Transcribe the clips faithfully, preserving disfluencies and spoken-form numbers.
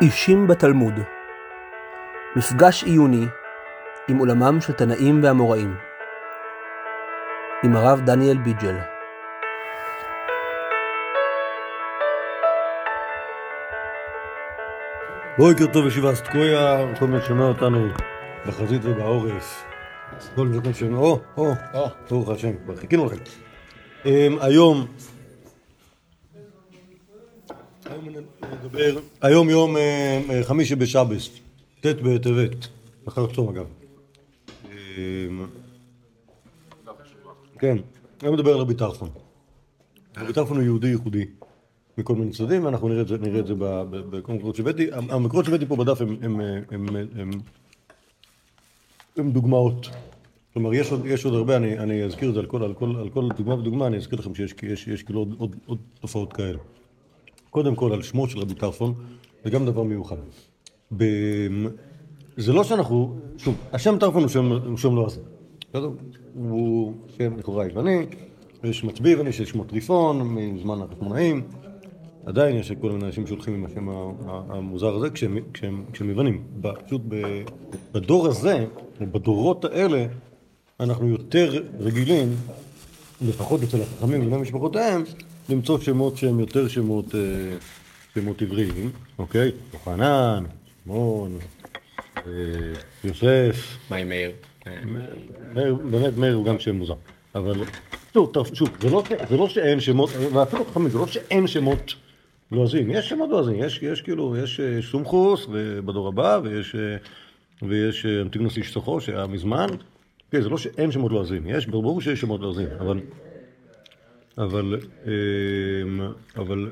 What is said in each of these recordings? אישים בתלמוד, מפגש עיוני עם עולמם של תנאים והמוראים, עם הרב דניאל ביג'ל. בוקר טוב ישיבה סטקויה, כל מי ששומע אותנו בחזית ובעורף, כל מי ששומע, או, או, ברוך השם, חיכינו לכם. היום נדבר, היום יום חמישי בשבס, ת' בטבת, אחר צום אגב. כן, היום נדבר על רבי טרפון. רבי טרפון הוא יהודי ייחודי מכל מיני צדדים, ואנחנו נראה את זה במקורות שבאתי. המקורות שבאתי פה בדף הם דוגמאות. כלומר, יש עוד הרבה, אני אזכיר את זה על כל דוגמה ודוגמה, אני אזכיר לכם שיש כאילו עוד תופעות כאלה. קודם כל, על שמו של רבי טרפון, זה גם דבר מיוחד. ב... זה לא שאנחנו... שוב, השם טרפון הוא שם, הוא שם לא עשה. הוא שם לכאורה יווני, יש מצבי יווני שיש שמו טריפון, מזמן החשמונאים. עדיין יש כל מיני אנשים שהולכים עם השם המוזר הזה כשהם, כשהם, כשהם יוונים. פשוט בדור הזה, בדורות האלה, אנחנו יותר רגילים, לפחות אצל החכמים ולמי משפחותיהם, למצוא שמות שהם יותר שמות, שמות עבריים, אוקיי? יוחנן, שמעון, יוסף. מה עם מאיר? באמת מאיר הוא גם שם מוזר. אבל שוב, זה לא שאין שמות, ואפילו חכמים, זה לא שאין שמות לועזים. יש שמות לועזים, יש כאילו, יש סומכוס בדור הבא, ויש אנטיגנוס איש סוחו שהיה מזמן. זה לא שאין שמות לועזים, יש, ברור שיש שמות לועזים, אבל... אבל, אבל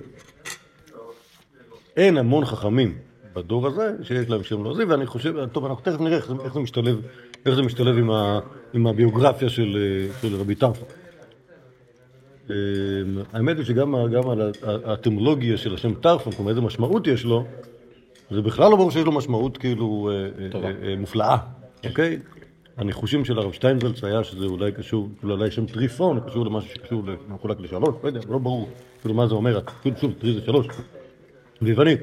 אין המון חכמים בדור הזה שיש להם שם לועזי, ואני חושב, טוב, אנחנו תכף נראה איך זה, איך זה משתלב, איך זה משתלב עם, ה, עם הביוגרפיה של, של רבי טרפון. האמת היא שגם גם על הטרמולוגיה של השם טרפון, כלומר איזה משמעות יש לו, זה בכלל לא ברור שיש לו משמעות כאילו מופלאה, אוקיי? הניחושים של הרב שטיינזלץ היה שזה אולי קשור, כאילו עלי שם טריפון, קשור למשהו שקשור למחולק לשלוש, לא יודע, לא ברור כאילו מה זה אומר, כאילו שוב, טרי זה שלוש, ביוונית.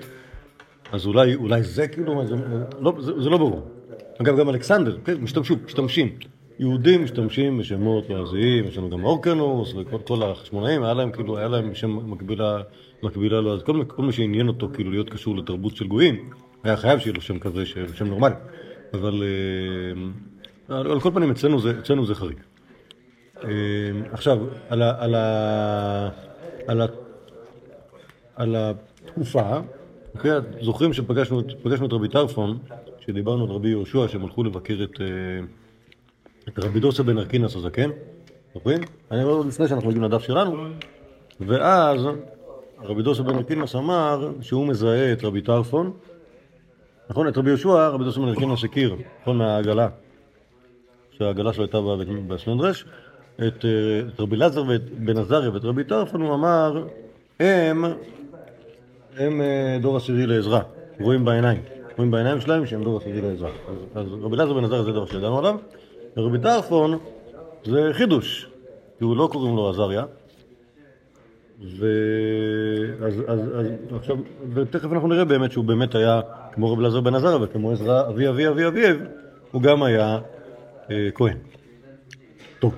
אז אולי, אולי זה כאילו, זה לא, זה, זה לא ברור. אגב, גם אלכסנדר, כן, משתמשו, משתמשים. יהודים משתמשים בשמות לועזיים, יש לנו גם אורקנוס, וכל כל החשמונאים, היה להם כאילו, היה להם שם מקבילה, מקבילה לועז. כל, כל מי שעניין אותו כאילו להיות קשור לתרבות של גויים, היה חייב שיהיה לו שם כזה, שם נורמלי. אבל... על כל פנים, אצלנו זה, אצלנו זה חריג. עכשיו, על ה, על ה, על ה, על התקופה, אחרי, זוכרים שפגשנו, פגשנו את רבי טרפון, שדיברנו על רבי יהושע, שהם הלכו לבקר את, את רבי דוסה בן ארקינס הזקן, זוכרים? אני אומר לפני שאנחנו מגיעים לדף שלנו, ואז רבי דוסה בן ארקינס אמר שהוא מזהה את רבי טרפון, נכון, את רבי יהושע, רבי דוסה בן ארקינס הכיר, נכון, מהעגלה. שהעגלה שלו הייתה בסנדרש, את רבי לזר ובן עזריה ואת רבי טרפון, הוא אמר, הם, הם דור עשירי לעזרה, רואים בעיניים, רואים בעיניים שלהם שהם דור עשירי לעזרה. אז רבי לזר ובן עזריה זה דבר שידענו עליו, ורבי טרפון זה חידוש, כי הוא לא קוראים לו עזריה, ותכף אנחנו נראה באמת שהוא באמת היה כמו רבי לזר ובן עזריה וכמו עזרא אבי אבי אבי אביו, הוא גם היה כהן. טוב,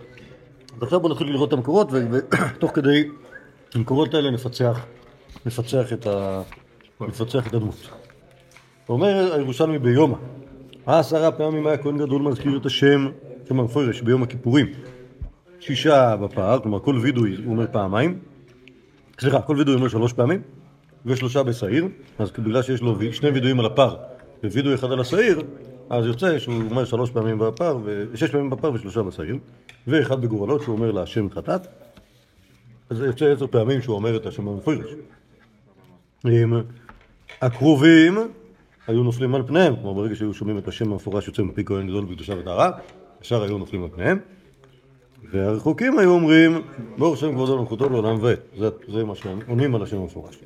עכשיו בוא נתחיל לראות את המקורות, ותוך כדי המקורות האלה נפצח, נפצח את ה... נפצח את הדמות. אומר הירושלמי ביומא, עשרה פעמים היה כהן גדול מזכיר את השם שם המפורש ביום הכיפורים. שישה בפער, כלומר כל וידוי הוא אומר פעמיים, סליחה, כל וידוי אומר שלוש פעמים, ושלושה בסעיר, אז בגלל שיש לו שני וידויים על הפער, ווידוי אחד על הסעיר, אז יוצא שהוא אומר שלוש פעמים בפר, שש פעמים בפר ושלושה בסעיר, ואחד בגורלות שהוא אומר להשם חטאת, אז יוצא עשר פעמים שהוא אומר את השם המפורש. הקרובים היו נופלים על פניהם, כמו ברגע שהיו שומעים את השם המפורש יוצא מפי כהן גדול בקדושה וטהרה, ישר היו נופלים על פניהם, והרחוקים היו אומרים, באור שם כבודו ומלכותו לעולם ועד, זה, זה מה שהם עונים על השם המפורש.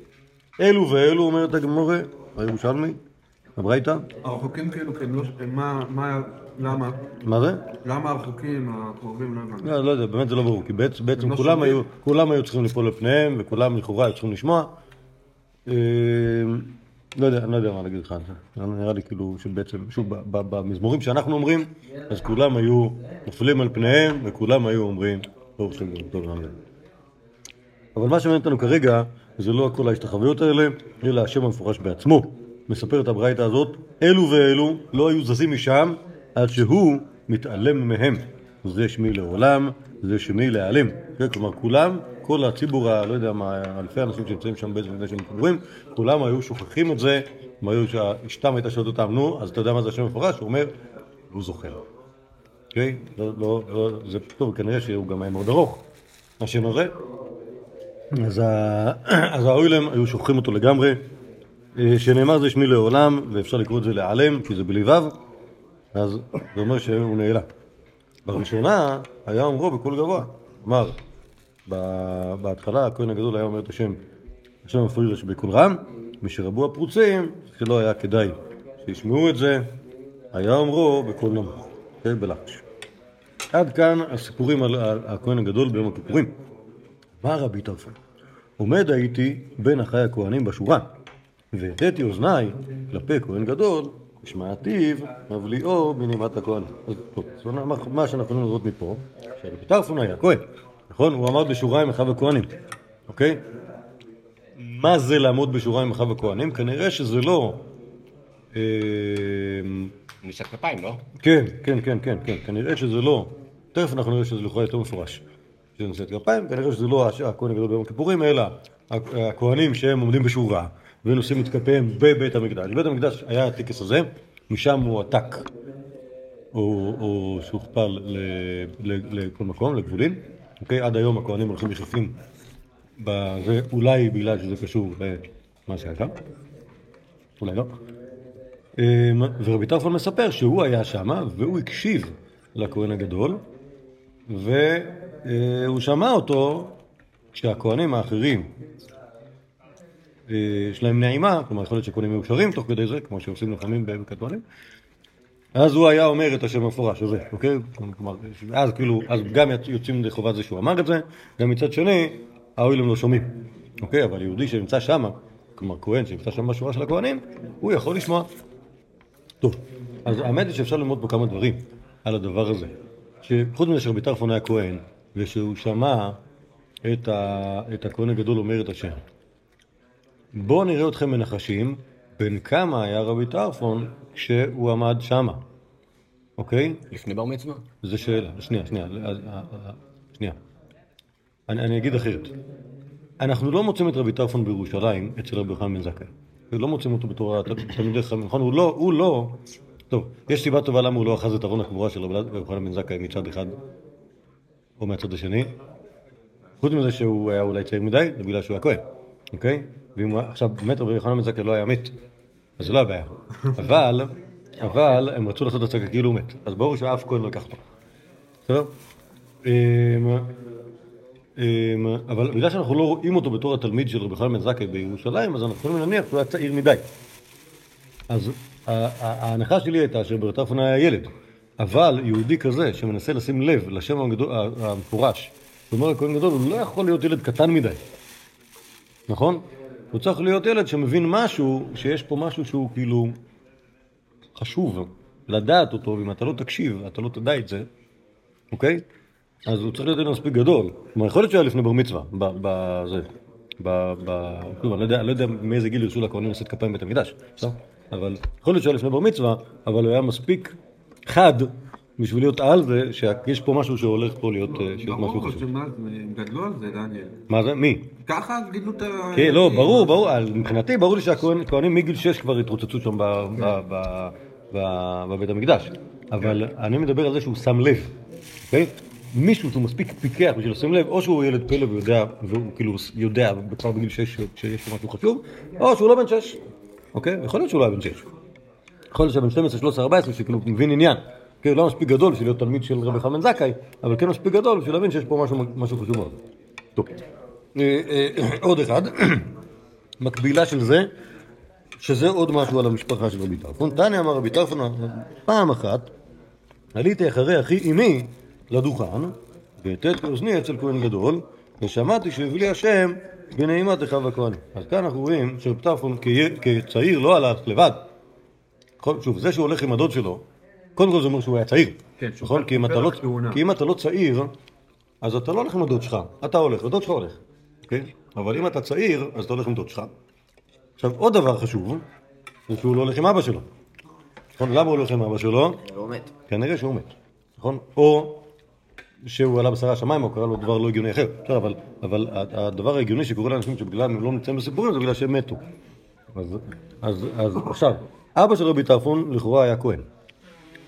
אלו ואלו אומרת הגמרא, הירושלמי, הברייתא? הרחוקים כאילו, מה, למה? מה זה? למה הרחוקים, הקרובים, לא הבנתי? לא יודע, באמת זה לא ברור, כי בעצם כולם היו צריכים לפעול לפניהם, וכולם לכאורה היו צריכים לשמוע. לא יודע, אני לא יודע מה להגיד לך, נראה לי כאילו שבעצם, שוב, במזמורים שאנחנו אומרים, אז כולם היו נופלים על פניהם, וכולם היו אומרים, טוב, טוב, טוב, אבל מה שמעניין אותנו כרגע, זה לא כל ההשתחוויות האלה, אלא השם המפורש בעצמו. מספר את הברייתא הזאת, אלו ואלו לא היו זזים משם, עד שהוא מתעלם מהם. זה שמי לעולם, זה שמי להיעלם. כלומר, כולם, כל הציבור, לא יודע מה, אלפי אנשים שנמצאים שם באיזה מדינה שהם קוראים, כולם היו שוכחים את זה, שהאשתם הייתה שואלת אותם, נו, אז אתה יודע מה זה השם המפורש? הוא אומר, הוא זוכר. אוקיי? לא, לא, לא, זה טוב, כנראה שהוא גם היה מאוד ארוך. השם הזה, אז האוילם היו שוכחים אותו לגמרי, שנאמר זה שמי לעולם, ואפשר לקרוא את זה להיעלם, כי זה בלבב, אז זה אומר שהוא נעלם. בראשונה היה אומרו בקול גבוה, אמר, בהתחלה הכהן הגדול היה אומר את השם, השם המפורש בקול רם, משרבו הפרוצים, שלא היה כדאי שישמעו את זה, היה אומרו בקול נמוך, בלחש. עד כאן הסיפורים על הכהן הגדול ביום הכיפורים. מה רבי טרפון? עומד הייתי בין אחי הכהנים בשורה, והתתי אוזניי כלפי כהן גדול, שמעתיו מבליאו בנימת הכהן. אז טוב, מה שאנחנו נראות מפה, שרבי טרפון היה כהן, נכון? הוא עמד בשורה עם אחיו הכהנים, אוקיי? מה זה לעמוד בשורה עם אחיו הכהנים? כנראה שזה לא... נשק כפיים, לא? כן, כן, כן, כן, כן. כנראה שזה לא... תכף אנחנו נראה שזה לכאורה יותר מפורש. שנשאת כפיים, כנראה שזה לא הכהן הגדול ביום הכיפורים, אלא הכהנים שהם עומדים בשורה ונושאים את כפיהם בבית המקדש. בית המקדש היה הטקס הזה, משם הוא עתק, או שהוכפל לכל מקום, לגבולים. אוקיי, עד היום הכהנים הולכים יחפים, ואולי בגלל שזה קשור למה שהיה שם, אולי לא. ורבי טרפון מספר שהוא היה שם, והוא הקשיב לכהן הגדול, ו... הוא שמע אותו כשהכהנים האחרים יש להם נעימה, כלומר יכול להיות שכהנים מאושרים תוך כדי זה, כמו שעושים נלחמים בכתבנים, אז הוא היה אומר את השם המפורש הזה, אוקיי? כלומר, אז כאילו, אז גם יוצאים לחובת זה שהוא אמר את זה, גם מצד שני, האוילם לא שומעים, אוקיי? אבל יהודי שנמצא שם, כלומר כהן שנמצא שם בשורה של הכהנים, הוא יכול לשמוע. טוב, אז האמת היא שאפשר ללמוד פה כמה דברים על הדבר הזה, שחוץ מזה שרבי טרפון היה כהן, ושהוא שמע את, ה... את הכהן הגדול אומר את השם. בואו נראה אתכם מנחשים בין כמה היה רבי טרפון כשהוא עמד שמה. אוקיי? לפני בר מצווה? זו שאלה. שנייה, שנייה. שנייה. אני, אני אגיד אחרת. אנחנו לא מוצאים את רבי טרפון בירושלים אצל רבי חנן בן זכאי. לא מוצאים אותו בתור תלמידי חכמים. נכון? הוא לא, הוא לא... טוב, יש סיבה טובה למה הוא לא אחז את ארון הקבורה של רבי חנן בן זכאי מצד אחד. או מהצד השני, חוץ מזה שהוא היה אולי צעיר מדי, זה בגלל שהוא היה כהן, אוקיי? ואם הוא עכשיו באמת רבי חנן בן זכאי לא היה מת, אז זה לא הבעיה. אבל, אבל הם רצו לעשות את הצגה כאילו הוא מת, אז ברור שאף כהן לא לקח אותו. בסדר? אבל בגלל שאנחנו לא רואים אותו בתור התלמיד של רבי חנן בן זכאי בירושלים, אז אנחנו יכולים להניח שהוא היה צעיר מדי. אז ההנחה שלי הייתה שרבי טרפון היה ילד. אבל יהודי כזה שמנסה לשים לב לשם המפורש, זאת אומרת, כהן גדול, הוא לא יכול להיות ילד קטן מדי, נכון? הוא צריך להיות ילד שמבין משהו, שיש פה משהו שהוא כאילו חשוב לדעת אותו, ואם אתה לא תקשיב, אתה לא תדע את זה, אוקיי? אז הוא צריך להיות ילד מספיק גדול. כלומר, יכול להיות שהיה לפני בר מצווה, בזה, כלומר, אני לא יודע מאיזה גיל ירשו לכהנים לשאת כפיים בית המקדש, אבל יכול להיות שהיה לפני בר מצווה, אבל הוא היה מספיק חד, בשביל להיות על זה, שיש פה משהו שהולך פה להיות משהו חשוב. ברור, הם גדלו על זה, דניאל. מה זה? מי? ככה גדלו את ה... כן, לא, ברור, ברור. מבחינתי, ברור לי שהכהנים מגיל שש כבר התרוצצו שם בבית המקדש. אבל אני מדבר על זה שהוא שם לב. מישהו שהוא מספיק פיקח בשביל לשים לב, או שהוא ילד פלא ויודע, והוא כאילו יודע כבר בגיל שש שיש פה משהו חשוב, או שהוא לא בן שש. אוקיי? יכול להיות שהוא לא בן שש. יכול להיות שבין שתים עשרה, שלוש עשרה, ארבע עשרה, שכאילו מבין עניין. כן, לא מספיק גדול בשביל להיות תלמיד של רבי חנן בן זכאי, אבל כן מספיק גדול בשביל להבין שיש פה משהו חשוב מאוד. טוב. עוד אחד, מקבילה של זה, שזה עוד משהו על המשפחה של רבי טרפון. תניא אמר רבי טרפון, פעם אחת, עליתי אחרי אחי אמי לדוכן, והתתי אוזני אצל כהן גדול, ושמעתי שהבלי השם בנעימת אחיו הכהנים. אז כאן אנחנו רואים שפטפון כצעיר לא הלך לבד. שוב, זה שהוא הולך עם הדוד שלו, קודם כל זה אומר שהוא היה צעיר. כן, נכון? כי אם, אתה לא, כי אם אתה לא צעיר, אז אתה לא הולך עם הדוד שלך. אתה הולך, הדוד שלך הולך. כן? אבל אם אתה צעיר, אז אתה הולך עם הדוד שלך. עכשיו, עוד דבר חשוב, זה שהוא לא הולך עם אבא שלו. נכון? למה הוא הולך עם אבא שלו? לא מת. כנראה שהוא מת. נכון? או שהוא עלה בשרי השמיים, או קרא לו דבר לא הגיוני אחר. אבל, אבל הדבר ההגיוני שקורה לאנשים שבגלל הם לא נמצאים בסיפורים, זה בגלל שהם מתו. אז, אז, אז עכשיו, אבא שלו ביטרפון לכאורה היה כהן.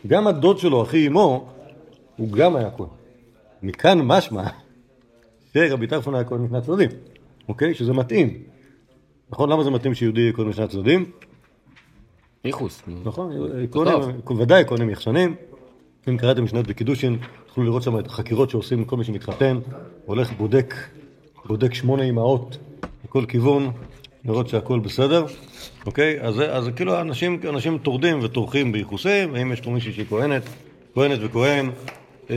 גם הדוד שלו, אחי אמו, הוא גם היה כהן. מכאן משמע, שרבי טרפון היה כהן משני הצדדים. אוקיי? שזה מתאים. נכון? למה זה מתאים שיהודי יהיה כהן משני הצדדים? ייחוס. נכון? ודאי כהנים יחשנים. אם קראתם משניות בקידושין, תוכלו לראות שם את החקירות שעושים כל מי שמתחתן. הולך, בודק, בודק שמונה אמהות בכל כיוון. לראות שהכל בסדר, אוקיי? אז, אז כאילו אנשים, אנשים תורדים ותורכים בייחוסים, האם יש פה מישהי שהיא כהנת, כהנת וכהן, אה,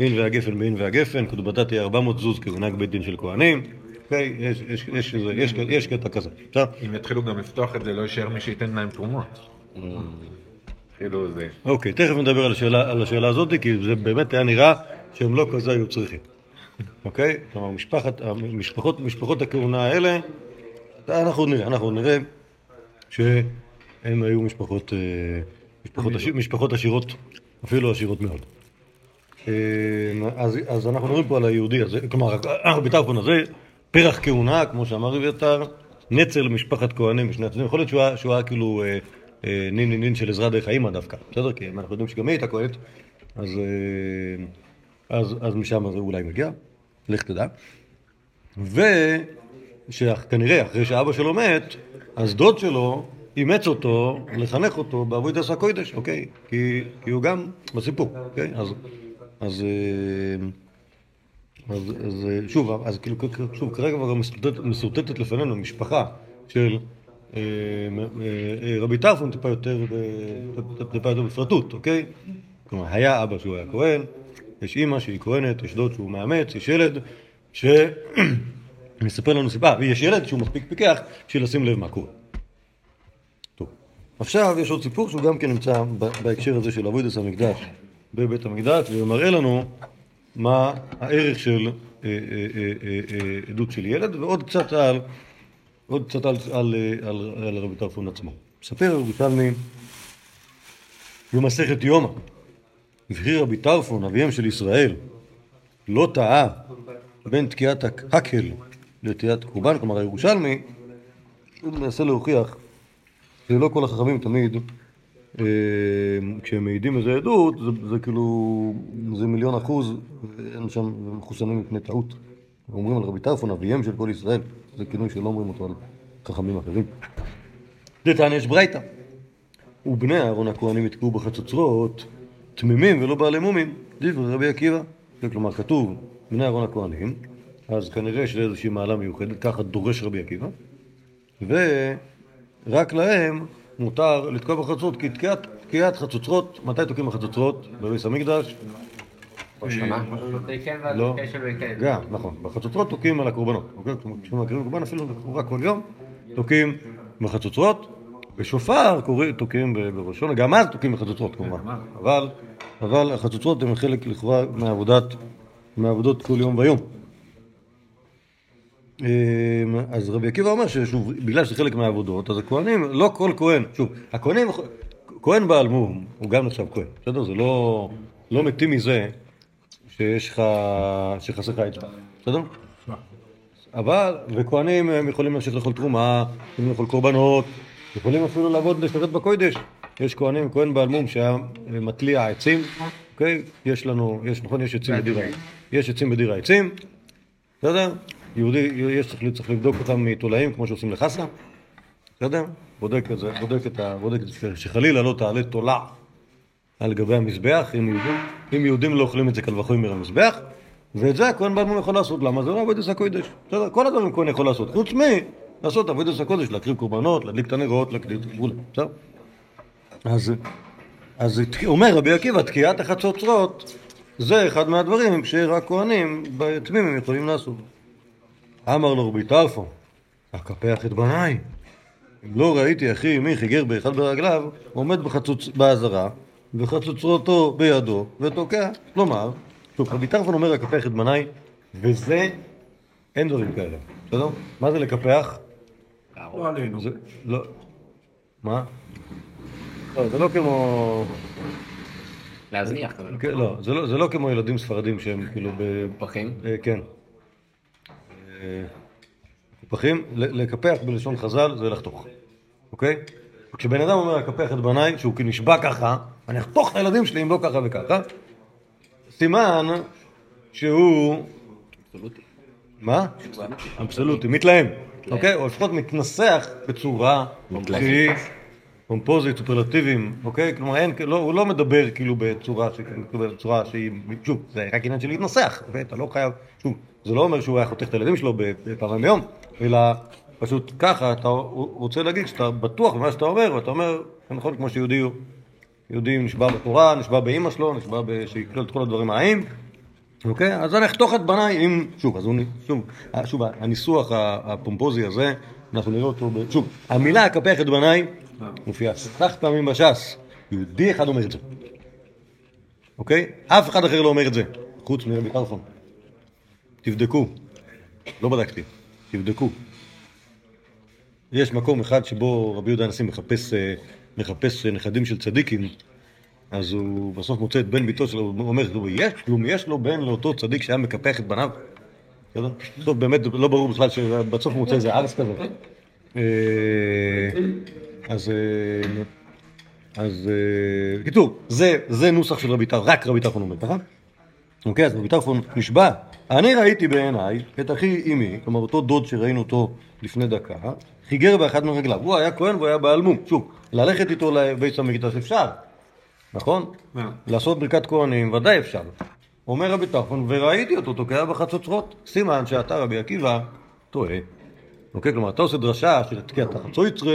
מין והגפן, מין והגפן, כדובתתי ארבע מאות זוז כבנק בית דין של כהנים, אוקיי? יש, יש, יש, יש, יש קטע כזה, בסדר? אם יתחילו גם לפתוח את זה, לא יישאר מי שייתן להם תרומות. כאילו זה... אוקיי, תכף נדבר על השאלה, על השאלה הזאת, כי זה באמת היה נראה שהם לא כזה היו צריכים, אוקיי? כלומר, משפחת, משפחות, משפחות הכהונה האלה, אנחנו נראה, אנחנו נראה שהם היו משפחות, משפחות, עשיר, משפחות עשירות, אפילו עשירות מאוד. אז, אז אנחנו נראים פה על היהודי הזה, כלומר, הרבי טרפון הזה, פרח כהונה, כמו שאמר אביתר, נצל משפחת כהנים משני הצדדים. יכול להיות שהוא, שהוא היה כאילו נין נין נין של עזרה דרך האמא דווקא, בסדר? כי אנחנו יודעים שגם היא הייתה כהנת, אז, אז, אז משם הזה אולי מגיע, לך תדע. ו... שכנראה אחרי שאבא שלו מת, אז דוד שלו אימץ אותו, לחנך אותו בעבודת הקודש, אוקיי? כי, כי הוא גם בסיפור, אוקיי? אז, אז, אז, אז, שוב, אז, כאילו, שוב, כרגע גם מסורטטת, מסורטטת לפנינו משפחה של אה, אה, רבי טרפון טיפה יותר, טיפה יותר בפרטות, אוקיי? כלומר, היה אבא שהוא היה כהן, יש אמא שהיא כהנת, יש דוד שהוא מאמץ, יש ילד ש... מספר לנו סיפור, ויש ילד שהוא מספיק פיקח, בשביל לשים לב מה קורה. טוב. עכשיו יש עוד סיפור שהוא גם כן נמצא בהקשר הזה של עבודת המקדש, בבית המקדש, ומראה לנו מה הערך של עדות של ילד, ועוד קצת על, עוד קצת על, על, על, על רבי טרפון עצמו. מספר רבי ירושלמי במסכת יומא. וכי רבי טרפון, אביהם של ישראל, לא טעה בין תקיעת הקהל לתיאת קורבן, כלומר הירושלמי, הוא מנסה להוכיח שלא כל החכמים תמיד, אה, כשהם מעידים איזה עדות, זה, זה כאילו, זה מיליון אחוז, אין שם מחוסנים מפני טעות. אומרים על רבי טרפון, אביהם של כל ישראל, זה כינוי שלא אומרים אותו על חכמים אחרים. דתן יש ברייתא. ובני אהרון הכהנים יתקעו בחצוצרות, תמימים ולא בעלי מומים, דברי רבי עקיבא. כלומר, כתוב, בני אהרון הכהנים, אז כנראה שזה איזושהי מעלה מיוחדת, ככה דורש רבי עקיבא, ורק להם מותר לתקוע בחצוצרות, כי תקיעת חצוצרות, מתי תוקעים בחצוצרות? בבית המקדש? בשנה? לא, גם, נכון, בחצוצרות תוקעים על הקורבנות, כשמקריבים קורבן אפילו רק כל יום, תוקעים בחצוצרות, בשופר תוקעים בראשון, גם אז תוקעים בחצוצרות כמובן, אבל החצוצרות הן חלק לכאורה מהעבודות כל יום ויום. אז רבי עקיבא אומר ששוב, בגלל שזה חלק מהעבודות, אז הכהנים, לא כל כהן, שוב, הכהנים, כהן בעל מום, הוא גם נחשב כהן, בסדר? זה לא, לא מתים מזה שיש לך, שחסר לך אצבע, בסדר? אבל, וכהנים הם יכולים להמשיך לאכול תרומה, יכולים לאכול קורבנות, יכולים אפילו לעבוד לשרת בקודש. יש כהנים, כהן בעל מום שהיה מטלי העצים, אוקיי? יש לנו, יש, נכון, יש עצים בדיר, יש עצים בדיר העצים, בסדר? יהודי, יש צריך לבדוק אותם מתולעים, כמו שעושים לחסה, בסדר? בודק את זה, בודק את ה... בודק את זה, שחלילה לא תעלה תולע על גבי המזבח, אם יהודים, אם יהודים לא אוכלים את זה קל וחומר המזבח, ואת זה הכהן בעל מום יכול לעשות, למה? זה לא עבודת הקודש, בסדר? כל הדברים כהן יכול לעשות, חוץ מ... לעשות עבודת הקודש, להקריב קורבנות, להדליק את הנרות, להקריב וכו', בסדר? אז, אז אומר רבי עקיבא, תקיעת החצוצרות זה אחד מהדברים שרק כהנים בתמים הם יכולים לעשות. אמר לו רבי טרפון, אקפח את בניי, אם לא ראיתי אחי מי חיגר באחד ברגליו, עומד בחצוצ... בעזרה, וחצוצרותו בידו, ותוקע. כלומר, שוב, רבי טרפון אומר אקפח את בניי, וזה אין דברים כאלה. בסדר? מה זה לקפח? לא עלינו. זה... לא... מה? לא, זה לא כמו... להזניח. לא, זה לא כמו ילדים ספרדים שהם כאילו... פחים? כן. פחים, לקפח בלשון חז"ל זה לחתוך. אוקיי? כשבן אדם אומר לקפח את בניי, שהוא נשבע ככה, אני אחתוך את הילדים שלי אם לא ככה וככה, סימן שהוא... אבסולוטי. מה? אבסולוטי, מתלהם. אוקיי? או לפחות מתנסח בצורה... קומפוזית, סופרלטיבים, אוקיי? כלומר, אין, לא, הוא לא מדבר כאילו בצורה, בצורה שהיא, שוב, זה רק עניין של להתנסח, ואתה לא חייב, שוב, זה לא אומר שהוא היה חותך את הילדים שלו בפעם מיום, אלא פשוט ככה, אתה רוצה להגיד שאתה בטוח במה שאתה אומר, ואתה אומר, נכון, כמו שיהודי, יהודי נשבע בתורה, נשבע באמא שלו, נשבע שיקלל את כל הדברים הרעים, אוקיי? אז אני אחתוך את בניי עם, שוב, אז הוא, שוב, שוב, הניסוח הפומפוזי הזה, אנחנו נראה אותו, שוב, המילה אקפח את בניי, מופיע סך פעמים בש"ס, יהודי אחד אומר את זה, אוקיי? אף אחד אחר לא אומר את זה, חוץ מרבי טרפון. תבדקו, לא בדקתי, תבדקו. יש מקום אחד שבו רבי יהודה הנשיא מחפש, מחפש נכדים של צדיקים, אז הוא בסוף מוצא את בן ביתו שלו, הוא אומר, יש לו, יש לו בן לאותו צדיק שהיה מקפח את בניו. בסוף באמת לא ברור בכלל שבסוף הוא מוצא איזה ארס כזה. אז, אז, כתוב, זה, זה נוסח של רבי טרפון, רק רבי טרפון אומר, נכון? אוקיי, אז רבי טרפון נשבע. אני ראיתי בעיניי את אחי אמי, כלומר אותו דוד שראינו אותו לפני דקה, חיגר באחד מרגליו. הוא היה כהן והוא היה בעל מום. שוב, ללכת איתו לבית המקדש אפשר, נכון? לעשות ברכת כהנים, ודאי אפשר. אומר רבי טרפון, וראיתי אותו תוקע בחצוצרות. סימן שאתה רבי עקיבא טועה. אוקיי, כלומר, אתה עושה דרשה של תקיעת החצוצרה,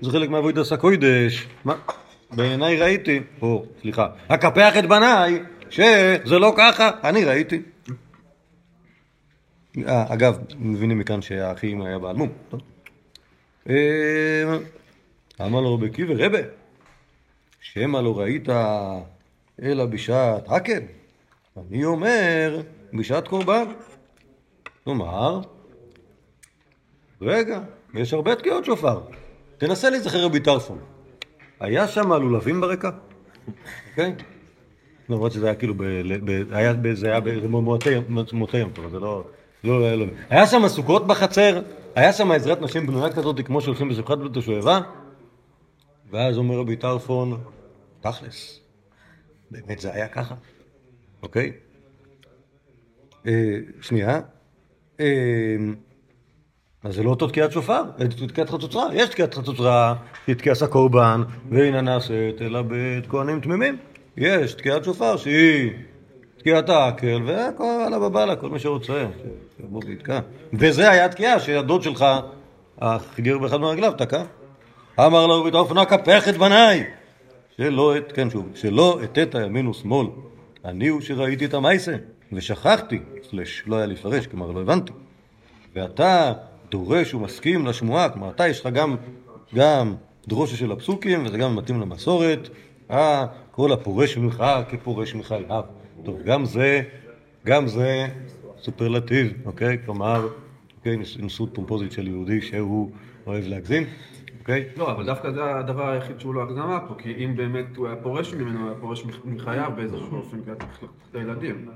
זה חלק מעבודת הקודש. מה? בעיניי ראיתי, או, סליחה, אקפח את בניי, שזה לא ככה, אני ראיתי. אגב, מבינים מכאן שהאחים היה בעל מום. אמר לו רבי עקיבא, רבי, שמא לא ראית אלא בשעת עקד, אני אומר, בשעת קורבן. כלומר, רגע, יש הרבה תקיעות שופר. תנסה להיזכר רבי טרפון. היה שם לולבים ברקע? אוקיי? למרות שזה היה כאילו, זה היה במותי ים טוב, זה לא... היה שם סוכות בחצר, היה שם עזרת נשים בנויה כזאת, כמו שהולכים בשמחת בית השואבה, ואז אומר רבי טרפון, תכלס, באמת זה היה ככה? אוקיי? שנייה. אז זה לא אותו תקיעת שופר, זה תקיעת חצוצרה. יש תקיעת חצוצרה, היא תקיעת הקורבן, ואינה נעשית אלא בית כהנים תמימים. יש תקיעת שופר שהיא תקיעת העקל, והכל הבבלה, כל מי שרוצה, שבוא ויתקע. וזה היה תקיעה שהדוד שלך, החיגר באחד מרגליו, תקע. אמר לו רבי טרפון, אקפח את בניי, שלא, כן שוב, שלא אתת ימין ושמאל. אני הוא שראיתי את המעשה, ושכחתי, סלש, לא היה לפרש, כלומר לא הבנתי. ואתה... דורש ומסכים לשמועה, כלומר, אתה יש לך גם, גם דרושה של הפסוקים, וזה גם מתאים למסורת, אה, כל הפורש ממך כפורש ממך אליו. טוב, גם זה, גם זה סופרלטיב, אוקיי? כלומר, אוקיי, נסות פומפוזית של יהודי שהוא אוהב להגזים, אוקיי? לא, אבל דווקא זה הדבר היחיד שהוא לא הגזמה פה, כי אם באמת הוא היה פורש ממנו, הוא היה פורש מחייו באיזשהו אופן כדי את הילדים.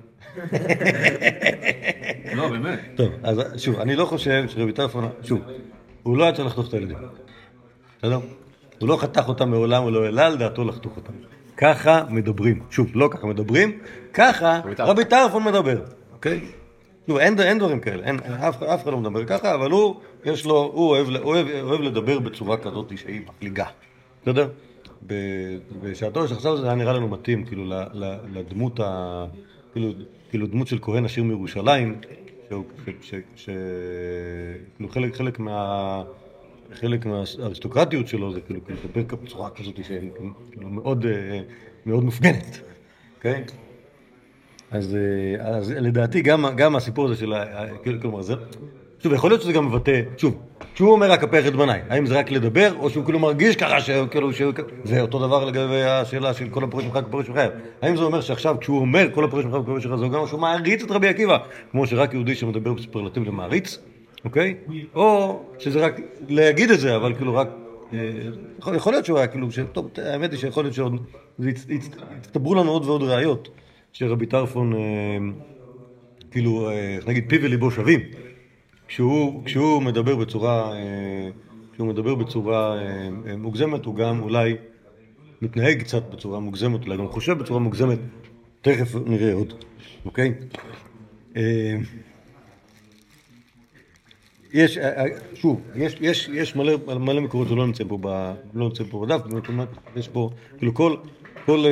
לא, באמת. טוב, אז שוב, אני לא חושב שרבי טרפון, שוב, הוא לא יצא לחתוך את הילדים. בסדר? הוא לא חתך אותם מעולם, הוא לא העלה על דעתו לחתוך אותם. ככה מדברים. שוב, לא ככה מדברים, ככה רבי טרפון מדבר. אוקיי? שוב, אין דברים כאלה, אף אחד לא מדבר ככה, אבל הוא, יש לו, הוא אוהב לדבר בצורה כזאת שהיא מחליגה. בסדר? בשעתו שחשב זה היה נראה לנו מתאים, כאילו, לדמות ה... כאילו, כאילו דמות של כהן עשיר מירושלים, שכאילו חלק, חלק מה... חלק מהאריסטוקרטיות שלו זה כאילו לדבר בצורה כזאת שהיא מאוד, מאוד מופגנת, אוקיי? אז לדעתי גם הסיפור הזה של, כלומר, שוב, יכול להיות שזה גם מבטא, שוב, שהוא אומר רק הפך את בניי, האם זה רק לדבר, או שהוא כאילו מרגיש ככה, זה אותו דבר לגבי השאלה של כל הפורש ממך כפורש ממך, האם זה אומר שעכשיו כשהוא אומר כל הפורש ממך כפורש ממך, זה גם משהו מעריץ את רבי עקיבא, כמו שרק יהודי שמדבר בסופרלטיב למעריץ, אוקיי? או שזה רק להגיד את זה, אבל כאילו רק, יכול להיות שהוא היה כאילו, טוב, האמת היא שיכול להיות שעוד, הצטברו לנו עוד ועוד ראיות, שרבי טרפון, כאילו, נגיד פיו וליבו שווים, כשהוא, כשהוא מדבר בצורה, כשהוא מדבר בצורה מוגזמת, הוא גם אולי מתנהג קצת בצורה מוגזמת, אולי גם חושב בצורה מוגזמת, תכף נראה עוד, אוקיי? יש, שוב, יש, יש, יש מלא, מלא מקורות שלא נמצא פה, לא נמצא פה בדף, יש פה, כאילו כל, כל,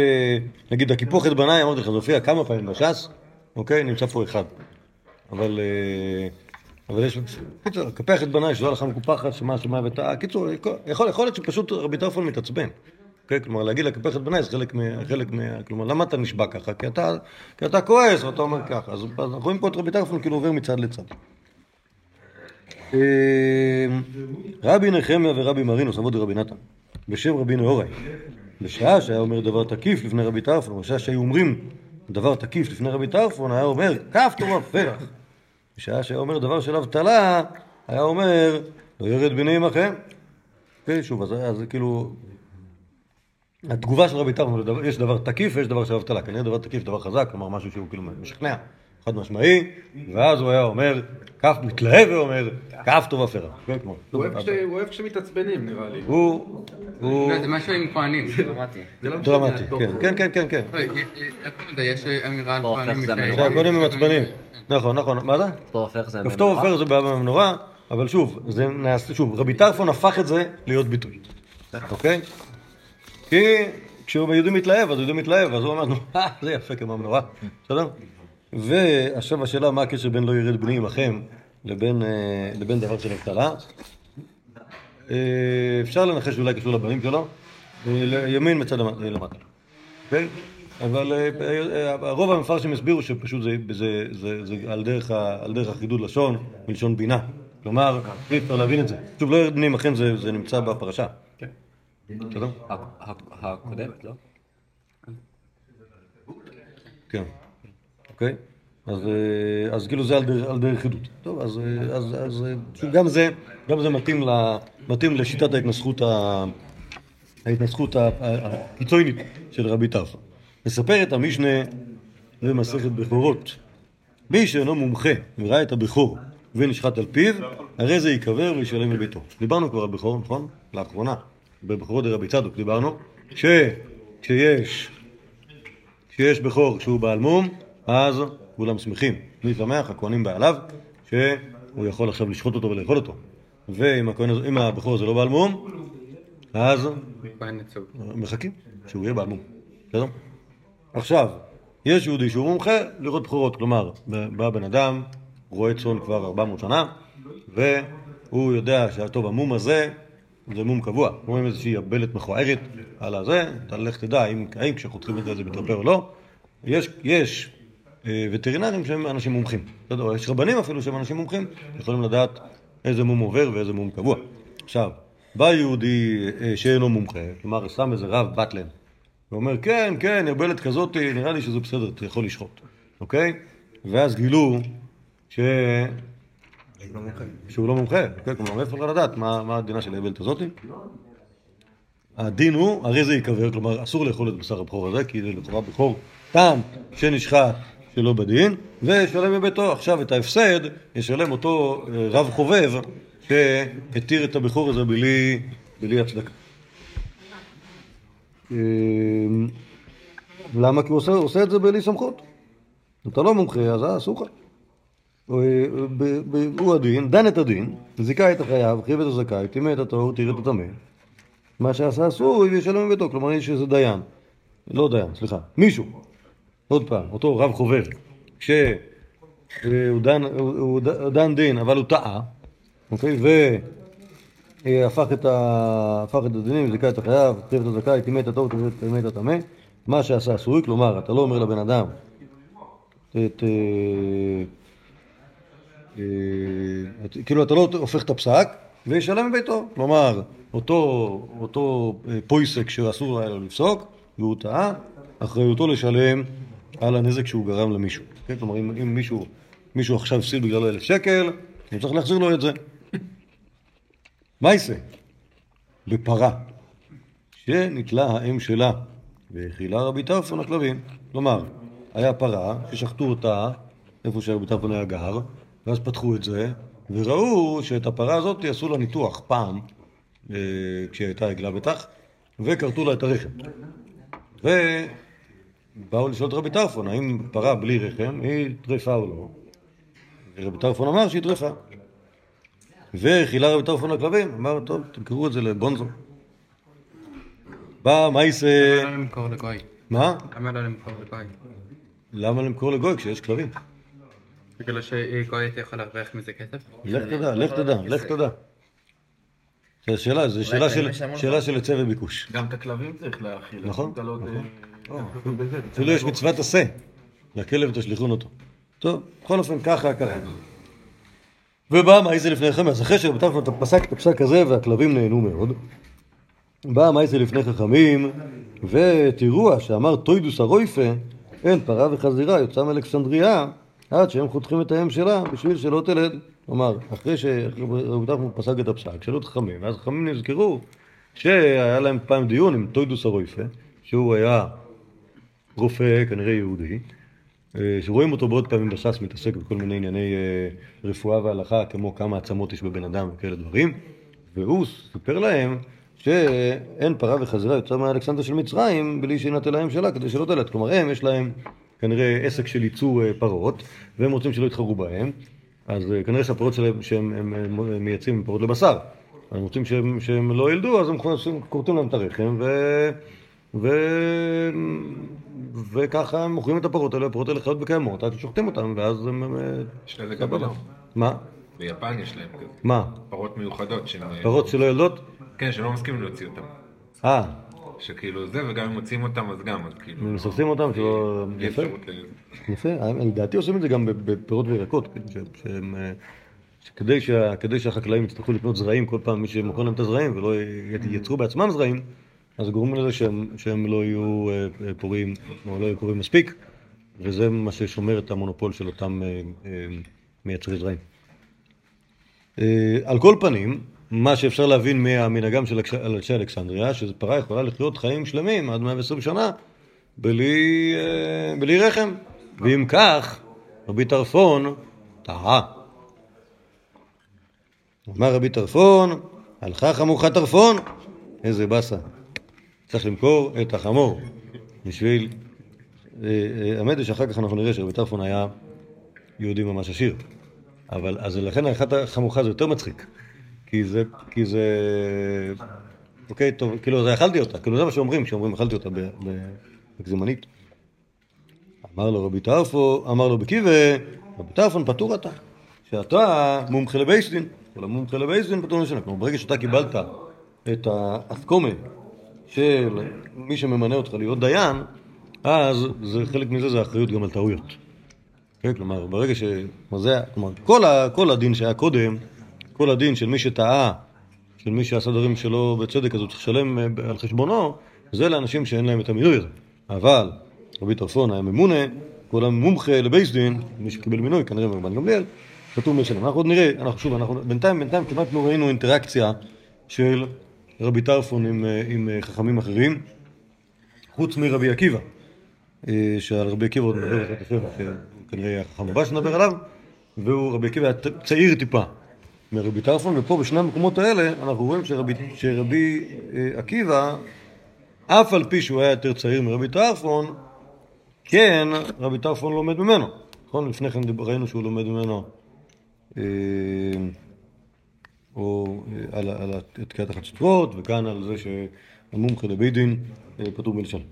נגיד, הכיפוך את בניי, אמרתי לך, זה הופיע כמה פעמים בש"ס, אוקיי? נמצא פה אחד, אבל... אבל יש, כפך את בניי, שזו הלכה מקופחת, שמה, שמה, וטעה, קיצור, יכול להיות שפשוט רבי טרפון מתעצבן, כלומר, להגיד לכפך את בניי זה חלק מה, כלומר, למה אתה נשבע ככה? כי אתה כועס, ואתה אומר ככה, אז אנחנו רואים פה את רבי טרפון כאילו עובר מצד לצד. רבי נחמיה ורבי מרינוס, עבוד רבי נתן, בשם רבי נהוראי, בשעה שהיה אומר דבר תקיף לפני רבי טרפון, בשעה שהיו אומרים דבר תקיף לפני רבי טרפון, היה אומר, כף תורה פרח. בשעה שהיה אומר דבר של אבטלה, היה אומר, לא ירד ביני עמכם. כן, שוב, אז, אז כאילו, התגובה של רבי טרפון, יש דבר תקיף ויש דבר של אבטלה. כנראה דבר תקיף, דבר חזק, כלומר משהו שהוא כאילו משכנע, חד משמעי, ואז הוא היה אומר, כך מתלהב ואומר, כאף טוב אפרה. הוא אוהב כשמתעצבנים, נראה לי. הוא... זה משהו עם כהנים, זה דרמטי. דרמטי, כן, כן, כן, כן. יש אמירה על כהנים מתלהב. שהכהנים הם עצבנים. נכון, נכון, מה זה? כפתור הופך זה במנורה. כפתור הופך זה במנורה, אבל שוב, זה נעשה, שוב, רבי טרפון הפך את זה להיות ביטוי, אוקיי? כי כשהיהודים מתלהב, אז יהודים מתלהב, אז הוא אמר, זה יפה כמו המנורה, בסדר? ועכשיו השאלה, מה הקשר בין לא ירד בני עמכם לבין, לבין דבר של אבטלה? אפשר לנחש אולי קשור לבנים שלו, ימין מצד למטה, אוקיי? אבל הרוב המפרשים הסבירו שפשוט זה, זה, זה, זה על דרך, על דרך החידוד לשון, מלשון בינה. כלומר, אי אפשר להבין את זה. שוב, לא ירד בני עמכם, זה, זה נמצא בפרשה. כן. בסדר? הקודמת, לא? כן. אוקיי? אז כאילו זה על דרך חידוד. טוב, אז גם זה מתאים לשיטת ההתנסחות הקיצונית של רבי טרפון. מספרת המשנה במסכת בכורות. מי שאינו מומחה וראה את הבכור ונשחט על פיו, הרי זה ייקבר וישלם לביתו. דיברנו כבר על בכור, נכון? לאחרונה, בבכורות דרבי צדוק דיברנו, שכשיש בכור שהוא בעל מום, אז כולם שמחים. מי שמח? הכהנים בעליו, שהוא יכול עכשיו לשחוט אותו ולאכול אותו. ואם הבכור הזה לא בעל מום, אז מחכים שהוא יהיה בעל מום. בסדר? עכשיו, יש יהודי שהוא מומחה לראות בחורות, כלומר, בא בן אדם, רואה צאן כבר ארבע מאות שנה, והוא יודע שהטוב, המום הזה, זה מום קבוע. הוא עם איזושהי הבלת מכוערת על הזה, תלך תדע האם כשחותכים את זה זה מתרפא או לא. יש, יש וטרינרים שהם אנשים מומחים, בסדר? יש רבנים אפילו שהם אנשים מומחים, יכולים לדעת איזה מום עובר ואיזה מום קבוע. עכשיו, בא יהודי שאינו מומחה, כלומר, שם איזה רב בטלן, ואומר, כן, כן, הבלת כזאת, נראה לי שזה בסדר, אתה יכול לשחוט, אוקיי? ואז גילו ש... שהוא לא מומחה, אוקיי? כלומר, מאיפה לא לדעת מה, מה הדינה של הבלת הזאת? הדין הוא, הרי זה יקבר, כלומר, אסור לאכול את בשר הבכור הזה, כי זה לכאורה בכור טעם שנשחט שלא בדין, וישלם בביתו. עכשיו את ההפסד ישלם אותו רב חובב שהתיר את הבכור הזה בלי, בלי הצדקה. למה? כי הוא עושה, עושה את זה בלי סמכות. אתה לא מומחה, אז אסור לך. הוא הדין, דן את הדין, זיכה את החייב, חייב את הזכאי, תימא את הטהור, תיר את הטמא. מה שעשה אסור, וישלם בביתו. כלומר, יש איזה דיין. לא דיין, סליחה. מישהו. עוד פעם, אותו רב חובב, כשהוא דן, הוא דן דין, אבל הוא טעה, אוקיי? והפך את הדינים, זיכה את החייב, חייב את הזכאי, תימא את הטהור, תימא את הטמא. מה שעשה אסור, כלומר, אתה לא אומר לבן אדם, את... כאילו אתה לא הופך את הפסק וישלם מביתו, כלומר אותו אותו פויסק שאסור היה לו לפסוק והוא טעה, אחריותו לשלם על הנזק שהוא גרם למישהו. כלומר אם, אם מישהו מישהו עכשיו הפסיד בגללו אלף שקל, הוא צריך להחזיר לו את זה. מה יעשה? בפרה שנתלה האם שלה והאכילה רבי טרפון הכלבים. כלומר, היה פרה ששחטו אותה איפה שרבי טרפון היה גר, ואז פתחו את זה, וראו שאת הפרה הזאת עשו לה ניתוח פעם, אה, כשהייתה עגלה בטח, וקרתו לה את הרחם. ובאו לשאול את רבי טרפון, האם פרה בלי רחם היא טרפה או לא? רבי טרפון אמר שהיא טרפה. והאכילה רבי טרפון הכלבים, אמר, טוב, תמכרו את זה לבונזו. בא, מה יעשה? למה לא למכור לגוי? מה? למה לא למכור לגוי? למה למכור לגוי כשיש כלבים? בגלל שגוי אתה יכול להרוויח מזה כסף? לך תדע, לך תדע, לך תדע. זו שאלה, זו שאלה של היצע וביקוש. גם את הכלבים צריך להאכיל. נכון, נכון. אפילו יש מצוות עשה. לכלב תשליכון אותו. טוב, בכל אופן ככה, ככה. ובא, מה יעשה לפני חמאס? אחרי שבטח אתה פסק את הפסק הזה והכלבים נהנו מאוד. בא המייסה לפני חכמים, ותראו שאמר תוידוס הרויפה, אין פרה וחזירה יוצא מאלכסנדריה, עד שהם חותכים את האם שלה בשביל שלא תלד. כלומר, אחרי שרבותיו פסק את הפסק, שאלו את חכמים, ואז חכמים נזכרו שהיה להם פעם דיון עם תוידוס הרויפה, שהוא היה רופא, כנראה יהודי, שרואים אותו בעוד פעמים בש"ס מתעסק בכל מיני ענייני רפואה והלכה, כמו כמה עצמות יש בבן אדם וכאלה דברים, והוא סיפר להם, שאין פרה וחזירה יוצא מאלכסנדר של מצרים בלי שינתה להם שלה כדי שלא תלת. כלומר, הם יש להם כנראה עסק של ייצור פרות, והם רוצים שלא יתחרו בהם, אז כנראה שהפרות שלהם, שהם הם, הם מייצאים פרות לבשר, הם רוצים שהם, שהם לא ילדו, אז הם קורטים להם את הרחם, ו... ו... וככה הם מוכרים את הפרות האלה, הפרות האלה חיות בקיימות, אז שוחטים אותם, ואז הם... יש לזה גם בלב. מה? ביפן יש להם כזה. מה? פרות מיוחדות של... פרות שלא ילדות? כן, שלא מסכימים להוציא אותם. אה. שכאילו זה, וגם אם מוצאים אותם, אז גם, אז כאילו... מסכסים אותם, שלא... יפה. יפה. לדעתי עושים את זה גם בפירות וירקות, כדי שהחקלאים יצטרכו לקנות זרעים, כל פעם מי שמוכר להם את הזרעים, ולא ייצרו בעצמם זרעים, אז גורמים לזה שהם לא יהיו פוריים, או לא יהיו פוריים מספיק, וזה מה ששומר את המונופול של אותם מייצרי זרעים. על כל פנים, מה שאפשר להבין מהמנהגם של אנשי אלכסנדריה, שזו פרה יכולה לחיות חיים שלמים עד מאה ועשרים שנה בלי, בלי רחם. ואם כך, רבי טרפון טעה. אמר רבי טרפון, הלכה חמורך טרפון, איזה בסה. צריך למכור את החמור. בשביל... האמת היא שאחר כך אנחנו נראה שרבי טרפון היה יהודי ממש עשיר. אבל אז לכן הלכת החמוכה זה יותר מצחיק. כי זה, כי זה, אוקיי, טוב, כאילו זה אכלתי אותה, כאילו זה מה שאומרים, שאומרים אכלתי אותה בגזימנית. אמר לו רבי טרפון, אמר לו בקיבה, רבי טרפון פטור אתה, שאתה מומחה לבייס דין, כל המומחה לבייס דין פטור לשנה. כלומר, ברגע שאתה קיבלת את האסכומה של מי שממנה אותך להיות דיין, אז זה, חלק מזה זה האחריות גם על טעויות. אוקיי, כלומר, ברגע ש... זה, כלומר, כל, ה, כל הדין שהיה קודם, כל הדין של מי שטעה, של מי שעשה דברים שלא בצדק, אז הוא צריך לשלם על חשבונו, זה לאנשים שאין להם את המינוי הזה. אבל רבי טרפון היה ממונה, כל המומחה לבייס דין, מי שקיבל מינוי, כנראה מרבן גמליאל, פטור משלם. אנחנו עוד נראה, אנחנו שוב, אנחנו, בינתיים, בינתיים כמעט לא ראינו אינטראקציה של רבי טרפון עם, עם חכמים אחרים, חוץ מרבי עקיבא, שעל רבי עקיבא עוד נדבר אחת השבע, כנראה החכם הבא שנדבר עליו, והוא רבי עקיבא צעיר טיפה. מרבי טרפון, ופה בשני המקומות האלה אנחנו רואים שרבי, שרבי עקיבא, אף על פי שהוא היה יותר צעיר מרבי טרפון, כן, רבי טרפון לומד ממנו. נכון? לפני כן ראינו שהוא לומד ממנו אה, או, אה, על, על התקיעת החצוצרות, וכאן על זה שהמומחה לבית דין אה, פטור מלשון.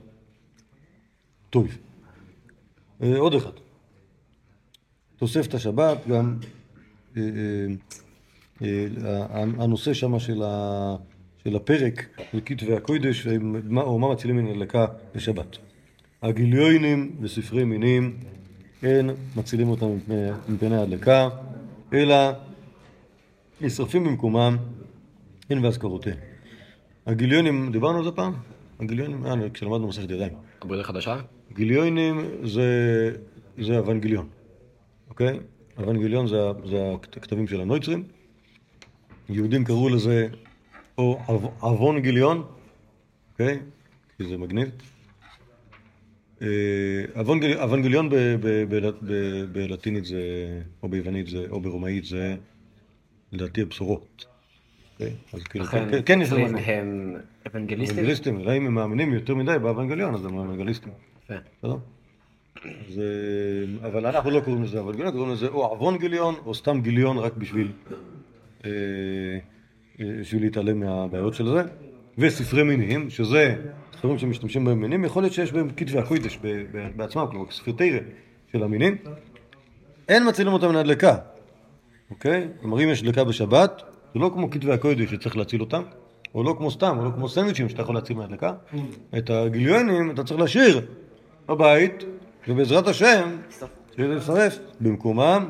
טוב. אה, עוד אחד. תוספת השבת גם... אה, אה, הנושא שם של הפרק, של כתבי הקודש, או מה מצילים מן הדלקה בשבת. הגיליונים וספרי מינים אין מצילים אותם מפני ההדלקה, אלא נשרפים במקומם, אין והזכרותיהם. הגיליונים, דיברנו על זה פעם? הגיליונים, אה, כשלמדנו מסכת ידיים. הברילה חדשה? גיליונים זה, זה אבנגליון, אוקיי? אבנגליון זה, זה הכתבים של הנויצרים. יהודים קראו לזה או אבון גיליון, אוקיי? כי זה מגניב. אבנגליון בלטינית זה, או ביוונית זה, או ברומאית זה, לדעתי הבשורות. לכן כן יש להם אבנגליסטים? אבנגליסטים, אלא אם הם מאמינים יותר מדי באבנגליון, אז הם אבנגליסטים. אבל אנחנו לא קוראים לזה אבנגליון, קוראים לזה או אבנגליון או סתם גיליון רק בשביל להתעלם מהבעיות של זה. וספרי מינים, שזה ספרים שמשתמשים בהם מינים, יכול להיות שיש בהם כתבי הקודש בעצמם, כלומר ספרי תורה של המינים. אין מצילים אותם מהדלקה, אוקיי? כלומר, אם יש דלקה בשבת, זה לא כמו כתבי הקודש שצריך להציל אותם, או לא כמו סתם, או לא כמו סנדוויצ'ים שאתה יכול להציל מהדלקה. את הגיליונים אתה צריך להשאיר בבית, ובעזרת השם, שזה ישרף. במקומם,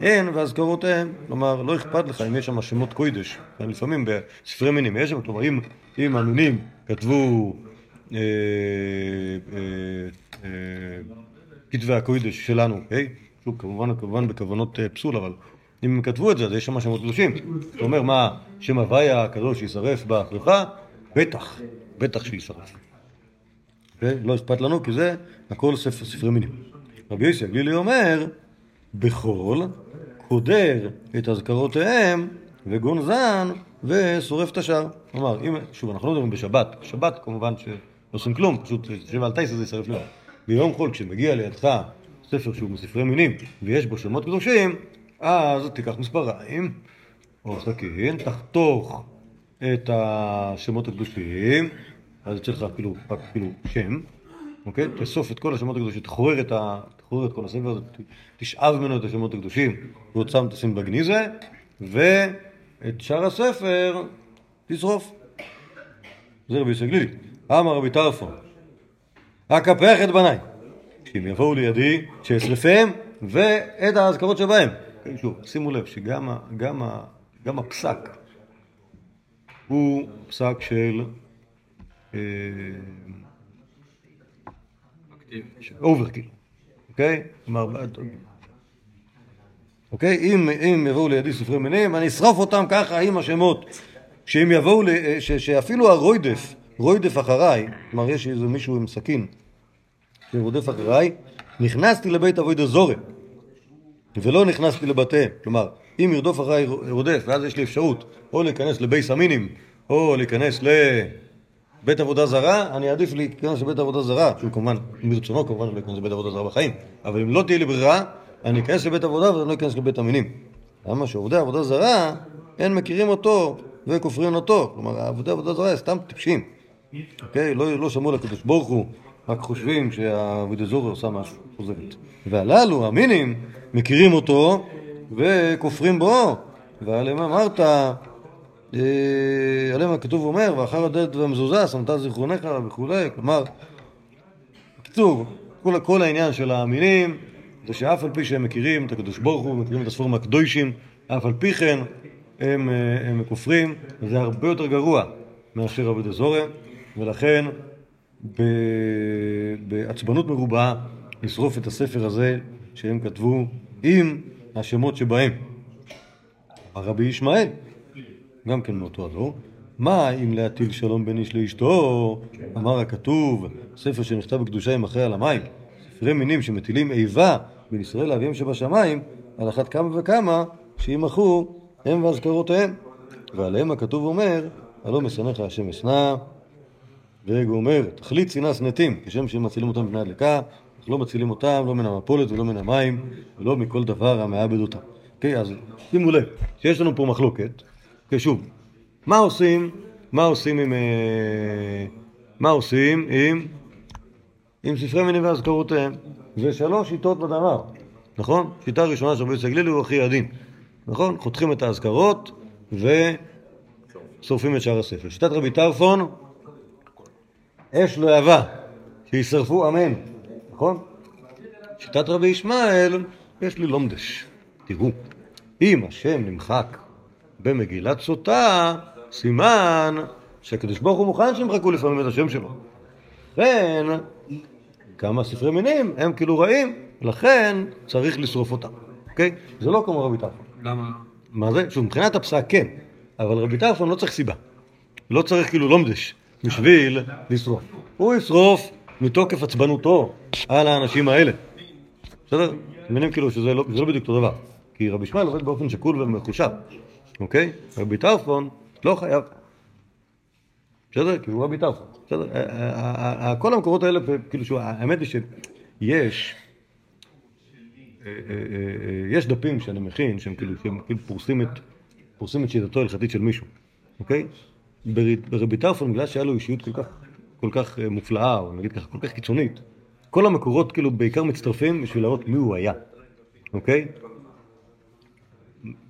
אין והזכרותיהם, כלומר, לא אכפת לך אם יש שם שמות קודש. לפעמים בספרי מינים יש שם, כלומר, אם המינים כתבו כתבי הקודש שלנו, שוב, כמובן, כמובן בכוונות פסול, אבל אם הם כתבו את זה, אז יש שם שמות קדושים. זאת אומרת, מה, שם הוויה הקדוש שישרף בהכרחה? בטח, בטח שישרף. לא אכפת לנו, כי זה הכל ספרי מינים. רבי יוסי הגלילי אומר, בכל קודר את הזכרותיהם וגונזן ושורף את השאר. כלומר, שוב, אנחנו לא מדברים בשבת. בשבת, כמובן, שלא עושים כלום, פשוט שבע על תייס הזה ישרף לו. ביום חול, כשמגיע לידך ספר שהוא מספרי מינים, ויש בו שמות קדושים, אז תיקח מספריים, או סכין, תחתוך את השמות הקדושים, אז צריך לך כאילו, רק כאילו שם, אוקיי? תאסוף את כל השמות הקדושים, תחורר את, ה... תחורר את כל הספר הזה, תשאב ממנו את השמות הקדושים, ועוד שם תשים בגניזה, ואת שאר הספר תשרוף. זה רבי סגלילי. אמר רבי טרפון, אקפח את בניי, שאם יבואו לידי, שאשרפם, ואת ההזכרות שבהם. שוב, שימו לב שגם ה, גם ה, גם הפסק הוא פסק של אוברקיל, אוקיי? אוקיי? אם, אם יבואו לידי ספרי מינים, אני אשרף אותם ככה עם השמות, שאם יבואו, ש, שאפילו הרוידף, רוידף אחריי, כלומר יש איזה מישהו עם סכין, שרודף אחריי, נכנסתי לבית אבוי דזורם, ולא נכנסתי לבתיהם. כלומר, אם ירדוף אחרי רודף, ואז יש לי אפשרות או להיכנס לבית סמינים, או להיכנס לבית עבודה זרה, אני עדיף להיכנס לבית עבודה זרה, שהוא כמובן, מרצונו כמובן, לא להיכנס לבית עבודה זרה בחיים. אבל אם לא תהיה לי ברירה, אני אכנס לבית עבודה, ואני לא אכנס לבית המינים. למה שעובדי עבודה זרה, הם מכירים אותו וכופרים אותו. כלומר, העבודי עבודה זרה, סתם טיפשים. אוקיי? לא, לא שמעו לקדוש ברוך הוא, רק חושבים שהעבודה זרה עושה משהו, חוזרת. והללו, המינים, מכירים אותו וכופרים בו, ועליהם אמרת, עליהם הכתוב אומר, ואחר הדלת והמזוזה, שמת זיכרונך וכו'. כלומר, כתוב, כל, כל העניין של האמינים, זה שאף על פי שהם מכירים את הקדוש ברוך הוא, מכירים את הספרים הקדושים, אף על פי כן הם, הם כופרים, וזה הרבה יותר גרוע מאשר עבודת זרה, ולכן ב, בעצבנות מרובה לשרוף את הספר הזה, שהם כתבו עם השמות שבהם. הרבי ישמעאל, גם כן מאותו הדור, מה אם להטיל שלום בין איש לאשתו? אמר הכתוב, ספר שנכתב בקדושה עם אחראי על המים, ספרי מינים שמטילים איבה בין ישראל לאביהם שבשמיים, על אחת כמה וכמה שימחו הם והזכרותיהם. ועליהם הכתוב אומר, הלא משנאך השם אשנא, ואומר, תכלית שנאה שנאתים, כשם שהם מצילים אותם בני הדלקה, לא מצילים אותם, לא מן המפולת ולא מן המים, ולא מכל דבר המעבד אותם. אוקיי, אז שימו לב, שיש לנו פה מחלוקת. אוקיי, שוב, מה עושים, מה עושים עם, מה עושים עם, עם ספרי מינים והזכרותיהם? זה שלוש שיטות בדבר, נכון? שיטה ראשונה של רבי יוסי הגלילי הוא הכי עדין, נכון? חותכים את ההזכרות ושורפים את שאר הספר. שיטת רבי טרפון, אש לא יבה, שישרפו אמן. נכון? שיטת רבי ישמעאל יש לי לומדש. תראו, אם השם נמחק במגילת סוטה, סימן שהקדוש ברוך הוא מוכן שימחקו לפעמים את השם שלו. לכן, כמה ספרי מינים הם כאילו רעים, לכן צריך לשרוף אותם. אוקיי? זה לא כמו רבי טרפון. למה? מה זה? שוב, מבחינת הפסק כן, אבל רבי טרפון לא צריך סיבה. לא צריך כאילו לומדש בשביל לשרוף. הוא ישרוף מתוקף עצבנותו על האנשים האלה. בסדר? מינים כאילו שזה לא, זה לא בדיוק אותו דבר. כי רבי ישמעאל עובד באופן שקול ומחושב. אוקיי? רבי טרפון לא חייב. בסדר? כי הוא רבי טרפון. בסדר? כל המקורות האלה, כאילו שהאמת היא שיש יש דפים שאני מכין שהם כאילו פורסים את פורסים את שיטתו ההלכתית של מישהו. אוקיי? ברבי טרפון, בגלל שהיה לו אישיות כל כך, כל כך מופלאה, או נגיד ככה, כל כך קיצונית, כל המקורות כאילו בעיקר מצטרפים בשביל להראות מי הוא היה, אוקיי?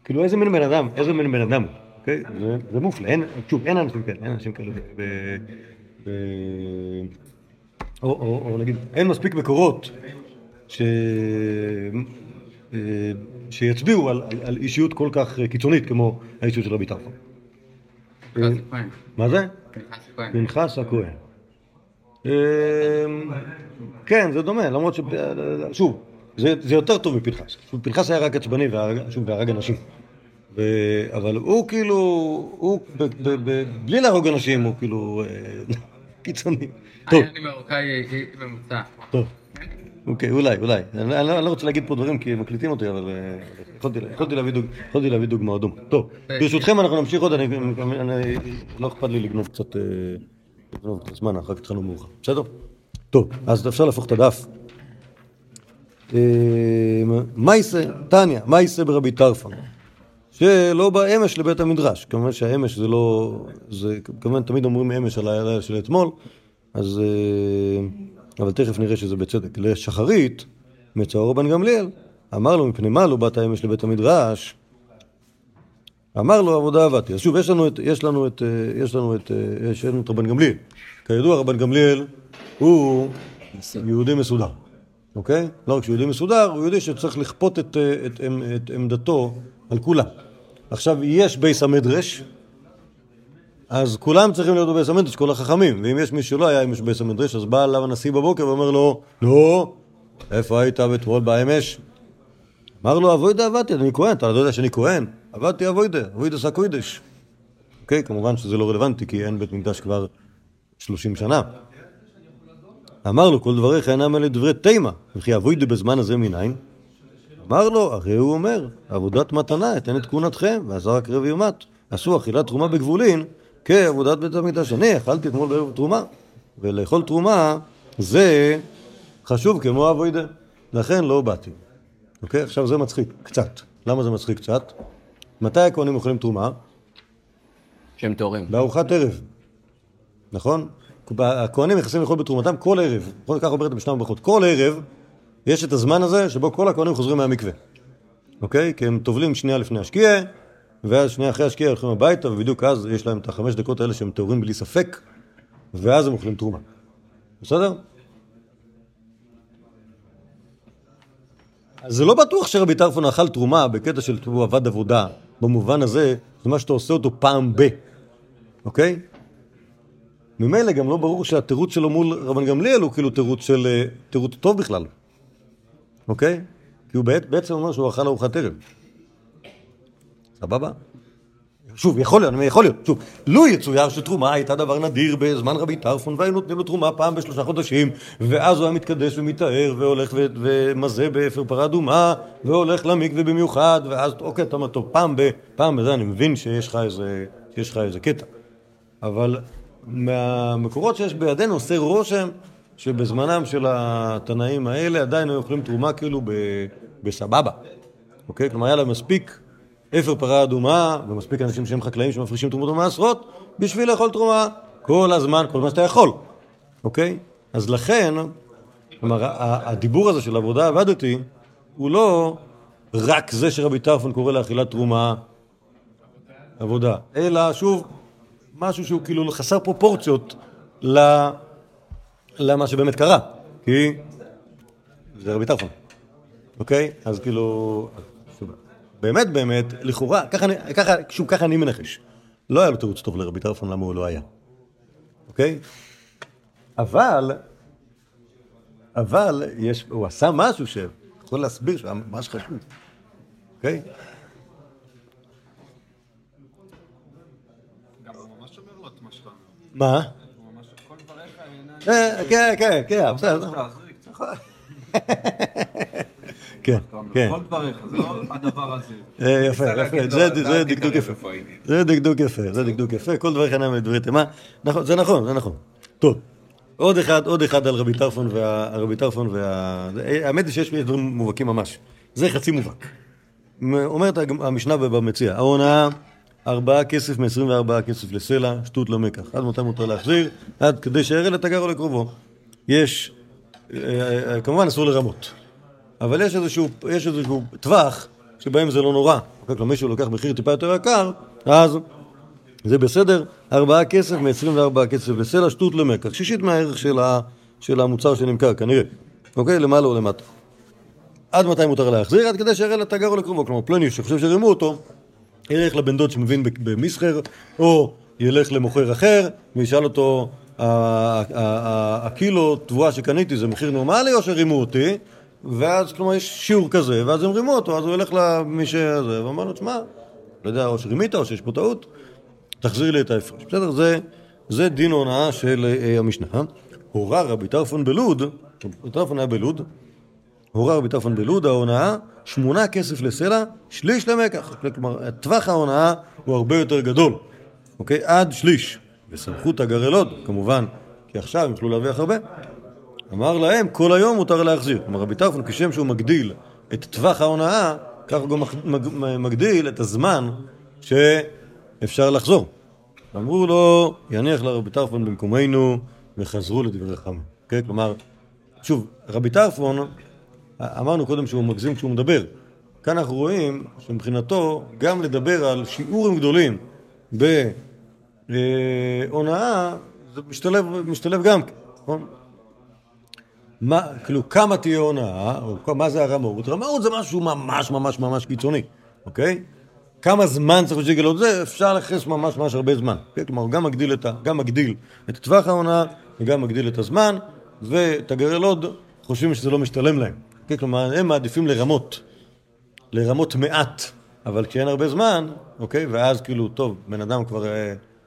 כאילו איזה מין בן אדם, איזה מין בן אדם, אוקיי? זה, זה מופלא, אין, שוב, אין אנשים כאלה, אין אנשים כאלה, ב, ב, או, או, או נגיד, אין מספיק מקורות ש, שיצביעו על, על, על אישיות כל כך קיצונית כמו האישיות של רבי טרפון. מה זה? פנחס הכהן. כן, זה דומה, למרות ש... שוב, זה יותר טוב מפנחס. פנחס היה רק עצבני והרג אנשים. אבל הוא כאילו... הוא בלי להרוג אנשים הוא כאילו... קיצוני. אני מרוקאי ממוצע. טוב. אוקיי, אולי, אולי. אני לא רוצה להגיד פה דברים כי מקליטים אותי, אבל יכולתי להביא דוגמה אדומה. טוב, ברשותכם אנחנו נמשיך עוד, אני לא אכפת לי לגנוב קצת זמן, אחר כך התחלנו מאוחר. בסדר? טוב, אז אפשר להפוך את הדף. מייסה, טניה, מייסה ברבי טרפון, שלא בא אמש לבית המדרש. כמובן שהאמש זה לא... כמובן תמיד אומרים אמש על הלילה של אתמול, אז... אבל תכף נראה שזה בצדק. לשחרית, מצאו רבן גמליאל, אמר לו, מפני מה לא באת אמש לבית המדרש? אמר לו, עבודה עבדתי. אז שוב, יש לנו את, יש לנו את, יש לנו את, יש לנו את רבן גמליאל. כידוע, רבן גמליאל הוא יהודי מסודר. אוקיי? לא רק שיהודי מסודר, הוא יהודי שצריך לכפות את, את, את עמדתו על כולה. עכשיו, יש בייס המדרש, אז כולם צריכים להיות בבית המדרש, כל החכמים. ואם יש מי שלא היה אמש בבית המדרש, אז בא אליו הנשיא בבוקר ואומר לו, לא, איפה היית אתמול באמש? אמר לו, אבוידה עבדתי, אני כהן, אתה לא יודע שאני כהן? עבדתי אבוידה, אבוידה סקוידש. אוקיי, כמובן שזה לא רלוונטי, כי אין בית מקדש כבר שלושים שנה. אמר לו, כל דבריך אינם אלה דברי תימה, וכי אבוידה בזמן הזה מניין? אמר לו, הרי הוא אומר, עבודת מתנה, אתן את כהונתכם, ועשר הקרב יומת. עשו אכילת תרומה בגבולין, כעבודת בית המקדש. אני אכלתי אתמול בערב תרומה, ולאכול תרומה זה חשוב כמו אבוידה, לכן לא באתי. אוקיי? עכשיו זה מצחיק קצת. למה זה מצחיק קצת? מתי הכהנים אוכלים תרומה? שהם תורם. בארוחת ערב. נכון? הכהנים יחסים לאכול בתרומתם כל ערב. נכון, כך אומרת המשנה בברכות. כל ערב יש את הזמן הזה שבו כל הכהנים חוזרים מהמקווה. אוקיי? כי הם טובלים שנייה לפני השקיעה, ואז שנייה אחרי השקיעה הולכים הביתה, ובדיוק אז יש להם את החמש דקות האלה שהם תאורים בלי ספק, ואז הם אוכלים תרומה. בסדר? אז זה לא בטוח שרבי טרפון אכל תרומה בקטע של הוא עבד עבודה, במובן הזה, זה מה שאתה עושה אותו פעם ב. אוקיי? ממילא גם לא ברור שהתירוץ שלו מול רבן גמליאל הוא כאילו תירוץ של, תירוץ טוב בכלל. אוקיי? כי הוא בעצם אומר שהוא אכל ארוחת ערב. סבבה? שוב, יכול להיות, יכול להיות. שוב, לא יצויר שתרומה הייתה דבר נדיר בזמן רבי טרפון, והיו נותנים לו תרומה פעם בשלושה חודשים, ואז הוא היה מתקדש ומתאר, והולך ו- ומזה באפר פרה אדומה, והולך למקווה במיוחד, ואז, אוקיי, אתה אומר, טוב, פעם, ב- פעם בזה אני מבין שיש לך איזה, שיש לך איזה קטע. אבל מהמקורות שיש בידינו עושה רושם שבזמנם של התנאים האלה עדיין היו אוכלים תרומה כאילו ב- בסבבה. אוקיי? כלומר, היה לה מספיק אפר פרה אדומה, ומספיק אנשים שהם חקלאים שמפרישים תרומות מעשרות, בשביל לאכול תרומה כל הזמן, כל מה שאתה יכול. אוקיי? אז לכן, כלומר, הדיבור הזה של עבודה עבדתי, הוא לא רק זה שרבי טרפון קורא לאכילת תרומה עבודה, אלא שוב, משהו שהוא כאילו חסר פרופורציות למה שבאמת קרה, כי זה רבי טרפון. אוקיי? אז כאילו, באמת באמת, לכאורה, ככה אני מנחש. לא היה לו תירוץ טוב לרבי טרפון, למה הוא לא היה. אוקיי? אבל, אבל, הוא עשה משהו שיכול להסביר, שהוא היה ממש חשוב. אוקיי? גם הוא ממש אומר לו את מה שאתה. מה? הוא ממש, כל דבריך העיניים. כן, כן, כן, בסדר. כן, כן. כל דבריך, זה לא הדבר הזה. יפה, יפה, זה דקדוק יפה. זה דקדוק יפה, זה דקדוק יפה, כל דבריך העיניים לדברי תמה. זה נכון, זה נכון. טוב. עוד אחד, עוד אחד על רבי טרפון והרבי טרפון וה... האמת היא שיש דברים מובהקים ממש. זה חצי מובהק. אומרת המשנה במציאה, ההונאה, ארבעה כסף מ-עשרים וארבעה כסף לסלע, שטות למקח. עד מתי מותר להחזיר, עד כדי שהערל לתגר או לקרובו. יש, כמובן אסור לרמות, אבל יש איזשהו, יש איזשהו טווח שבהם זה לא נורא. כלומר, מישהו לוקח מחיר טיפה יותר יקר, אז זה בסדר, ארבעה כסף מ-עשרים וארבעה כסף לסלע, שטות למקח. שישית מהערך של, ה, של המוצר שנמכר, כנראה. אוקיי, למעלה או למטה. עד מתי מותר להחזיר? עד כדי שהראה לתגר או לקרובו. כלומר, פלוני שחושב שרימו אותו, ילך לבן דוד שמבין במסחר, או ילך למוכר אחר, וישאל אותו, הקילו תבואה שקניתי זה מחיר נורמלי או שרימו אותי? ואז, כלומר, יש שיעור כזה, ואז הם רימו אותו, אז הוא ילך למי שזה, ואמר לו, תשמע, לא יודע, או שרימית, או שיש פה טעות, תחזיר לי את ההפרש. בסדר, זה, זה דין הונאה של המשנה. הורה רבי טרפון בלוד, טרפון היה בלוד, הורה רבי טרפון בלוד, ההונאה, שמונה כסף לסלע, שליש למקח. כלומר, הטווח ההונאה הוא הרבה יותר גדול. אוקיי? עד שליש. וסמכות הגרלות, כמובן, כי עכשיו הם יוכלו להרוויח הרבה. אמר להם, כל היום מותר להחזיר. כלומר, רבי טרפון, כשם שהוא מגדיל את טווח ההונאה, כך הוא גם מגדיל את הזמן שאפשר לחזור. אמרו לו, יניח לרבי טרפון במקומנו, וחזרו לדברי חם. אוקיי? כלומר, שוב, רבי טרפון... אמרנו קודם שהוא מגזים כשהוא מדבר. כאן אנחנו רואים שמבחינתו גם לדבר על שיעורים גדולים בהונאה, זה משתלב, משתלב גם, נכון? מה, כאילו, כמה תהיה הונאה, או מה זה הרמאות? רמאות זה משהו ממש ממש ממש קיצוני, אוקיי? כמה זמן צריך לגלות זה? אפשר לחס ממש ממש הרבה זמן. כלומר, גם מגדיל את, גם מגדיל את טווח ההונאה, וגם מגדיל את הזמן, ותגרל עוד, חושבים שזה לא משתלם להם. כלומר, הם מעדיפים לרמות, לרמות מעט, אבל כשאין הרבה זמן, אוקיי, ואז כאילו, טוב, בן אדם כבר,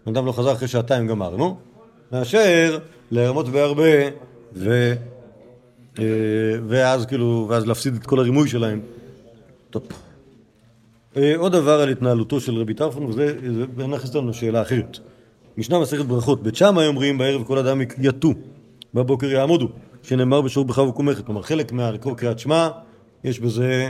בן אדם לא חזר אחרי שעתיים גמרנו, מאשר לרמות בהרבה, ו, ואז כאילו, ואז להפסיד את כל הרימוי שלהם. טוב. עוד דבר על התנהלותו של רבי טרפון, וזה, נכנס לנו שאלה אחרת. משנה מסכת ברכות, בית שמאי אומרים, בערב כל אדם יתו, בבוקר יעמודו. שנאמר בשור בחב וקומכת, כלומר חלק מהקרוא קריאת שמע, יש בזה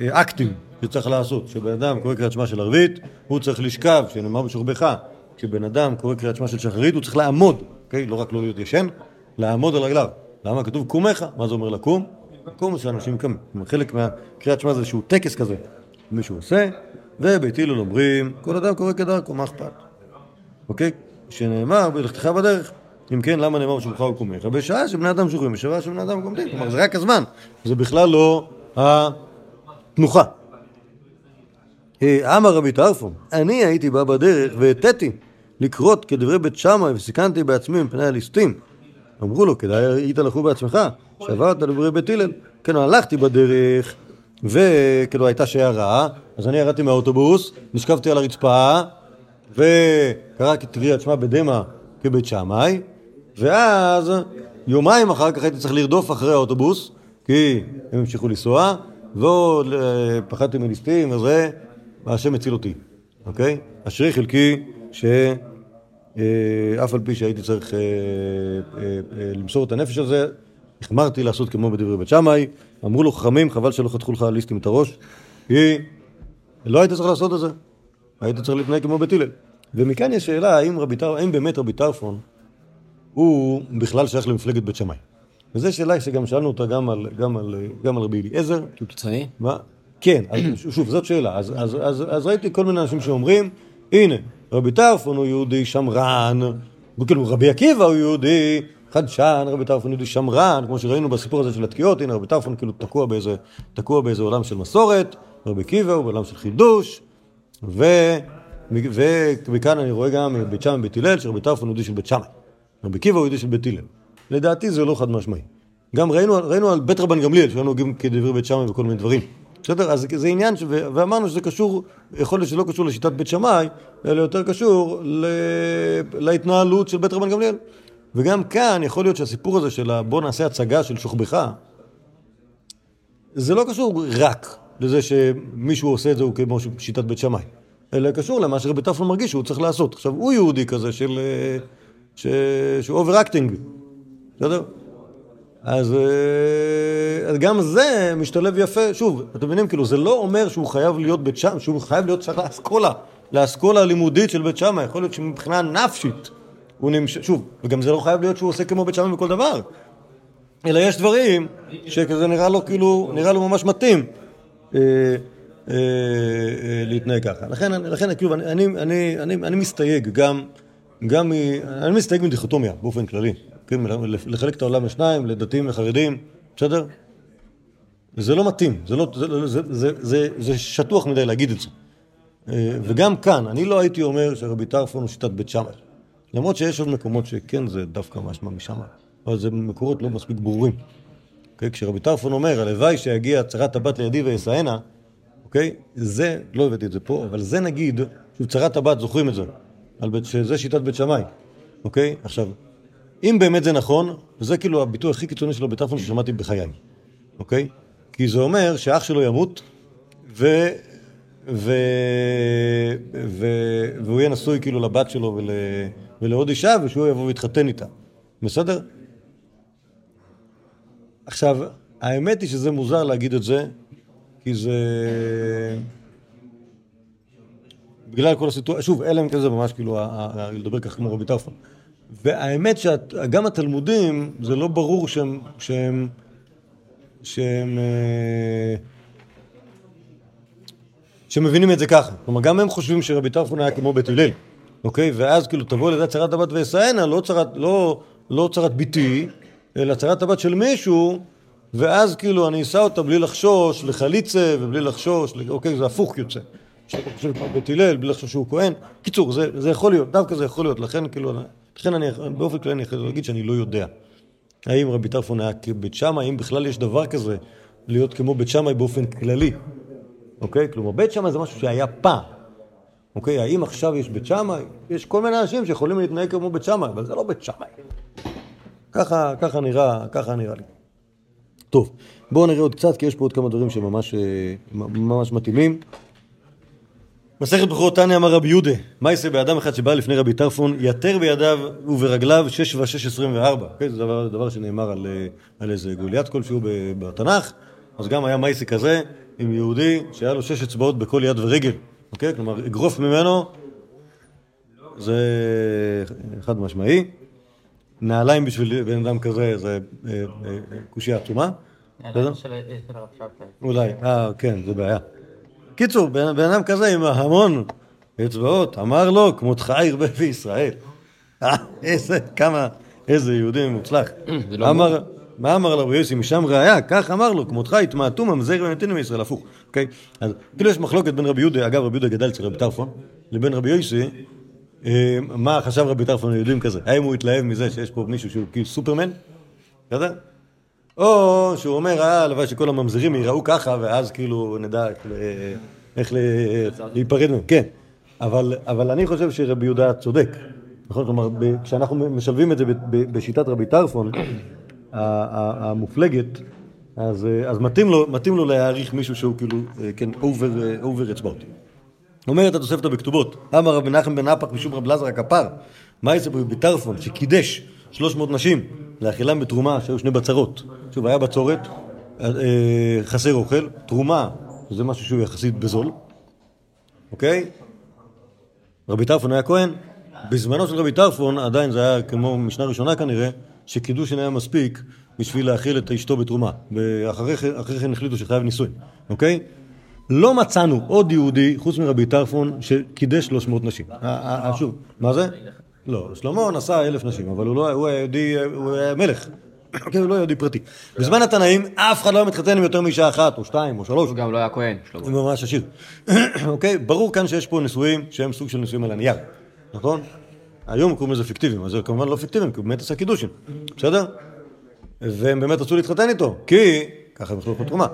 אקטים שצריך לעשות, שבן אדם קורא קריאת שמע של ערבית, הוא צריך לשכב, שנאמר בשור בחב, כשבן אדם קורא קריאת שמע של שחרית, הוא צריך לעמוד, אוקיי? לא רק לא להיות ישן, לעמוד על רגליו. למה? כתוב קומך, מה זה אומר לקום? קום זה שאנשים קמים, כלומר חלק מהקריאת שמע זה שהוא טקס כזה, מישהו עושה, ובית הלל אומרים, כל אדם קורא כדרכו, מה אכפת? אוקיי? שנאמר בלכתך בדרך. אם כן, למה נאמר בשבחה וקומך? בשעה שבני אדם שוכבים, בשעה שבני אדם קומדים. כלומר, זה רק הזמן. זה בכלל לא התנוחה. אמר רבי טרפון, אני הייתי בא בדרך והתתי לקרות כדברי בית שמאי וסיכנתי בעצמי מפני הליסטים. אמרו לו, כדאי היית הלכו בעצמך, שעברת לדברי בית הלל. כן, הלכתי בדרך, וכאילו הייתה שערה, אז אני ירדתי מהאוטובוס, נשכבתי על הרצפה, וקראתי קריאת שמע בדמע כבית שמאי, ואז יומיים אחר כך הייתי צריך לרדוף אחרי האוטובוס, כי הם המשיכו לנסוע, ועוד פחדתי מליסטים, אז זה, השם הציל אותי, אוקיי? אשרי חלקי שאף על פי שהייתי צריך למסור את הנפש הזה, החמרתי לעשות כמו בדברי בית שמאי, אמרו לו חכמים, חבל שלא חתכו לך ליסטים את הראש, כי לא היית צריך לעשות את זה, היית צריך להתנהג כמו בית הלל. ומכאן יש שאלה, האם, רבי, האם באמת רבי טרפון, הוא בכלל שייך למפלגת בית שמאי. וזו שאלה שגם שאלנו אותה גם על, גם על, גם על רבי אליעזר. קיצוני? מה? כן, שוב, זאת שאלה. אז, אז, אז, אז ראיתי כל מיני אנשים שאומרים, הנה, רבי טרפון הוא יהודי שמרן, וכאילו רבי עקיבא הוא יהודי חדשן, רבי טרפון יהודי שמרן, כמו שראינו בסיפור הזה של התקיעות, הנה רבי טרפון כאילו תקוע באיזה, תקוע באיזה עולם של מסורת, רבי קיבא הוא בעולם של חידוש, ו... וכאן אני רואה גם בית שמאי ובית הלל, שרבי טרפון יהודי של בית שמאי, רבי קיבא הוא יהודי של בית הלל. לדעתי זה לא חד משמעי. גם ראינו, ראינו על בית רבן גמליאל, שהיו נוגעים כדברי בית שמאי וכל מיני דברים. בסדר, אז זה עניין, ש... ואמרנו שזה קשור, יכול להיות שלא קשור לשיטת בית שמאי, אלא יותר קשור ל... להתנהלות של בית רבן גמליאל. וגם כאן יכול להיות שהסיפור הזה של בוא נעשה הצגה של שוכבך, זה לא קשור רק לזה שמישהו עושה את זה כמו שיטת בית שמאי, אלא קשור למה שרבי טרפון מרגיש שהוא צריך לעשות. עכשיו, הוא יהודי כזה של... ש... שהוא אוברקטינג. בסדר? אז, אז גם זה משתלב יפה. שוב, אתם מבינים, כאילו, זה לא אומר שהוא חייב להיות בית שמאי, שהוא חייב להיות שייך לאסכולה, לאסכולה הלימודית של בית שמאי. יכול להיות שמבחינה נפשית, הוא נמש... שוב, וגם זה לא חייב להיות שהוא עושה כמו בית שמאי בכל דבר. אלא יש דברים שכזה נראה לו, כאילו, נראה לו ממש מתאים להתנהג ככה. לכן, לכן, כאילו, אני, אני, אני, אני, אני מסתייג גם, גם, אני מסתייג מדיכוטומיה, באופן כללי. כן, לחלק את העולם לשניים, לדתיים וחרדים, בסדר? זה לא מתאים, זה לא, זה, זה, זה, זה, זה שטוח מדי להגיד את זה. וגם כאן, אני לא הייתי אומר שרבי טרפון הוא שיטת בית שמאי. למרות שיש עוד מקומות שכן זה דווקא משמע משם, אבל זה מקורות לא מספיק ברורים. Okay, כשרבי טרפון אומר, הלוואי שיגיע צרת הבת לידי ויסענה, אוקיי? Okay, זה, לא הבאתי את זה פה, אבל זה נגיד, שצרת הבת זוכרים את זה, על בית, שזה שיטת בית שמאי, אוקיי? Okay? עכשיו, אם באמת זה נכון, זה כאילו הביטוי הכי קיצוני שלו בטרפון ששמעתי בחיי, אוקיי? Okay? כי זה אומר שאח שלו ימות, ו... ו... ו... והוא יהיה נשוי כאילו לבת שלו ול... ולעוד אישה, ושהוא יבוא והתחתן איתה. בסדר? עכשיו, האמת היא שזה מוזר להגיד את זה, כי זה... בגלל כל הסיטואציה, שוב, אלה הם כזה ממש כאילו, לדבר כך כמו רבי טרפון. והאמת שגם התלמודים, זה לא ברור שהם... שהם... שהם... שמבינים את זה ככה. כלומר, גם הם חושבים שרבי טרפון היה כמו בית הלל. אוקיי? ואז כאילו תבוא לידי צרת הבת ויסענה, לא צרת, לא, לא צרת ביתי, אלא צרת הבת של מישהו, ואז כאילו אני אשא אותה בלי לחשוש, לחליצה ובלי לחשוש, אוקיי, זה הפוך יוצא. שאתה חושב כמו בית הלל, בלי לחשוש שהוא כהן. קיצור, זה, זה יכול להיות, דווקא זה יכול להיות. לכן כאילו, לכן אני, באופן כלל אני יכול להגיד שאני לא יודע. האם רבי טרפון היה כבית שמאי, האם בכלל יש דבר כזה להיות כמו בית שמאי באופן כללי? אוקיי? כלומר, בית שמאי זה משהו שהיה פעם. אוקיי? האם עכשיו יש בית שמאי? יש כל מיני אנשים שיכולים להתנהג כמו בית שמאי, אבל זה לא בית שמאי. ככה, ככה נראה, ככה נראה לי. טוב, בואו נראה עוד קצת, כי יש פה עוד כמה דברים שממש, ממש מתאימים. מסכת ברכות, תניא אמר רבי יהודה, מה יעשה באדם אחד שבא לפני רבי טרפון, יתר בידיו וברגליו שש ושש עשרים וארבע. אוקיי? זה דבר, דבר שנאמר על, על איזה גוליית כלשהו בתנ"ך. אז גם היה מייסי כזה עם יהודי שהיה לו שש אצבעות בכל יד ורגל. אוקיי? כלומר, אגרוף ממנו, זה חד משמעי. נעליים בשביל בן אדם כזה, זה קושיה עצומה. נעליים של הרב שרקל. אולי, אה, כן, זה בעיה. קיצור, בן אדם כזה עם המון אצבעות, אמר לו, כמותך ירבה בישראל. איזה, כמה, איזה יהודי מוצלח. אמר... מה אמר לו רבי יוסי? משם ראיה, כך אמר לו, כמותך התמעטו ממזר ונתינו מישראל, הפוך. אוקיי? אז כאילו יש מחלוקת בין רבי יהודה, אגב רבי יהודה גדל אצל רבי טרפון, לבין רבי יוסי, מה חשב רבי טרפון יודעים כזה? האם הוא התלהב מזה שיש פה מישהו שהוא כאילו סופרמן? כזה? או שהוא אומר, אה, הלוואי שכל הממזרים יראו ככה, ואז כאילו נדע איך להיפרד מהם. כן. אבל אני חושב שרבי יהודה צודק. נכון? כלומר, כשאנחנו משלבים את זה בשיטת רבי טרפון, המופלגת, אז, אז מתאים לו, מתאים לו להעריך מישהו שהוא כאילו, כן, אובר, אובר אצבעות. אומרת התוספתא בכתובות, אמר רבי נחמן בן נפח משום רב אלעזר הכפר, מה יעשה ברבי טרפון שקידש שלוש מאות נשים לאכילם בתרומה שהיו שני בצרות. שוב, היה בצורת, חסר אוכל, תרומה, זה משהו שהוא יחסית בזול, אוקיי? רבי טרפון היה כהן, בזמנו של רבי טרפון עדיין זה היה כמו משנה ראשונה כנראה, שקידושין היה מספיק בשביל להאכיל את אשתו בתרומה. ואחרי כן החליטו שחייב נישואין. אוקיי? לא מצאנו עוד יהודי, חוץ מרבי טרפון, שקידש שלוש מאות נשים. שוב, מה זה? לא, שלמה נשא אלף נשים, אבל הוא היה מלך, הוא לא יהודי פרטי. בזמן התנאים אף אחד לא מתחתן עם יותר מאישה אחת, או שתיים, או שלוש. הוא גם לא היה כהן, שלמה. הוא ממש עשיר. אוקיי, ברור כאן שיש פה נישואים שהם סוג של נישואים על הנייר, נכון? היום קוראים לזה פיקטיביים, אז זה כמובן לא פיקטיביים, כי הוא באמת עשה קידושים, בסדר? והם באמת רצו להתחתן איתו, כי ככה הם יכלו פה תרומה,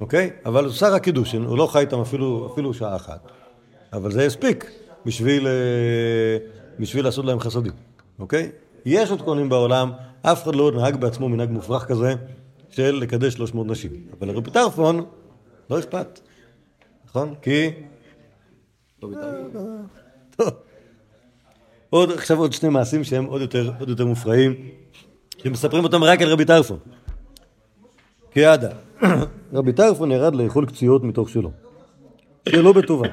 אוקיי? אבל הוא שר הקידושים, הוא לא חי איתם אפילו, אפילו שעה אחת. אבל זה הספיק בשביל, בשביל לעשות להם חסדים, אוקיי? יש עוד קונים בעולם, אף אחד לא נהג בעצמו מנהג מופרך כזה של לקדש שלוש מאות נשים. אבל הרבי טרפון לא אכפת, נכון? כי... לא בטרפון. טוב. עוד, עכשיו עוד שני מעשים שהם עוד יותר, עוד יותר מופרעים, שמספרים אותם רק על רבי טרפון. כיעדה, רבי טרפון ירד לאכול קציעות מתוך שלו, שלא בטובה,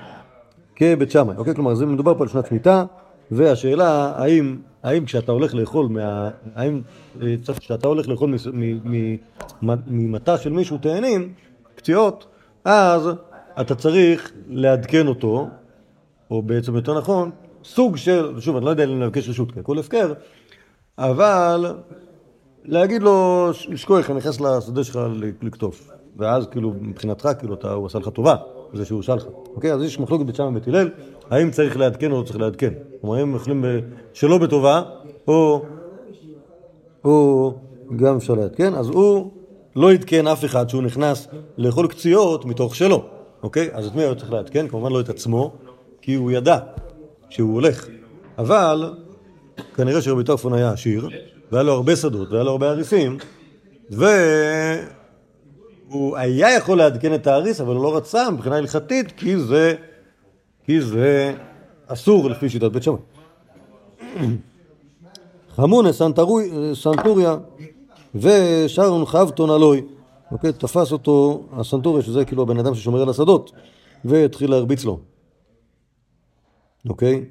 כבית שמאי. אוקיי, כלומר, זה מדובר פה על שנת שמיטה, והשאלה, האם, האם כשאתה הולך לאכול, מה, האם כשאתה הולך לאכול ממטה של מישהו תהנים, קציעות, אז אתה צריך לעדכן אותו, או בעצם יותר נכון, סוג של, שוב, אני לא יודע אם לבקש רשות, כי הכל הפקר, אבל להגיד לו, שכוח, אני נכנס לשדה שלך לקטוף, ואז כאילו מבחינתך, כאילו אתה, הוא עשה לך טובה, זה שהוא שאל לך. אוקיי, אז יש מחלוקת בית שמאי ובית הלל, האם צריך לעדכן או לא צריך לעדכן. כלומר, האם אוכלים שלא בטובה, או, או גם אפשר לעדכן, אז הוא לא עדכן אף אחד שהוא נכנס לאכול קציעות מתוך שלו. אוקיי, אז את מי הוא צריך לעדכן? כמובן לא את עצמו, כי הוא ידע. שהוא הולך, אבל כנראה שרבי טרפון היה עשיר, והיה לו הרבה שדות, והיה לו הרבה אריסים, והוא היה יכול לעדכן את האריס, אבל הוא לא רצה מבחינה הלכתית, כי זה, כי זה אסור לפי שיטת בית שמאי. חמונה, סנטוריה, ושרון חבטון אלוי, אוקיי, תפס אותו הסנטוריה, שזה כאילו הבן אדם ששומר על השדות, והתחיל להרביץ לו. אוקיי?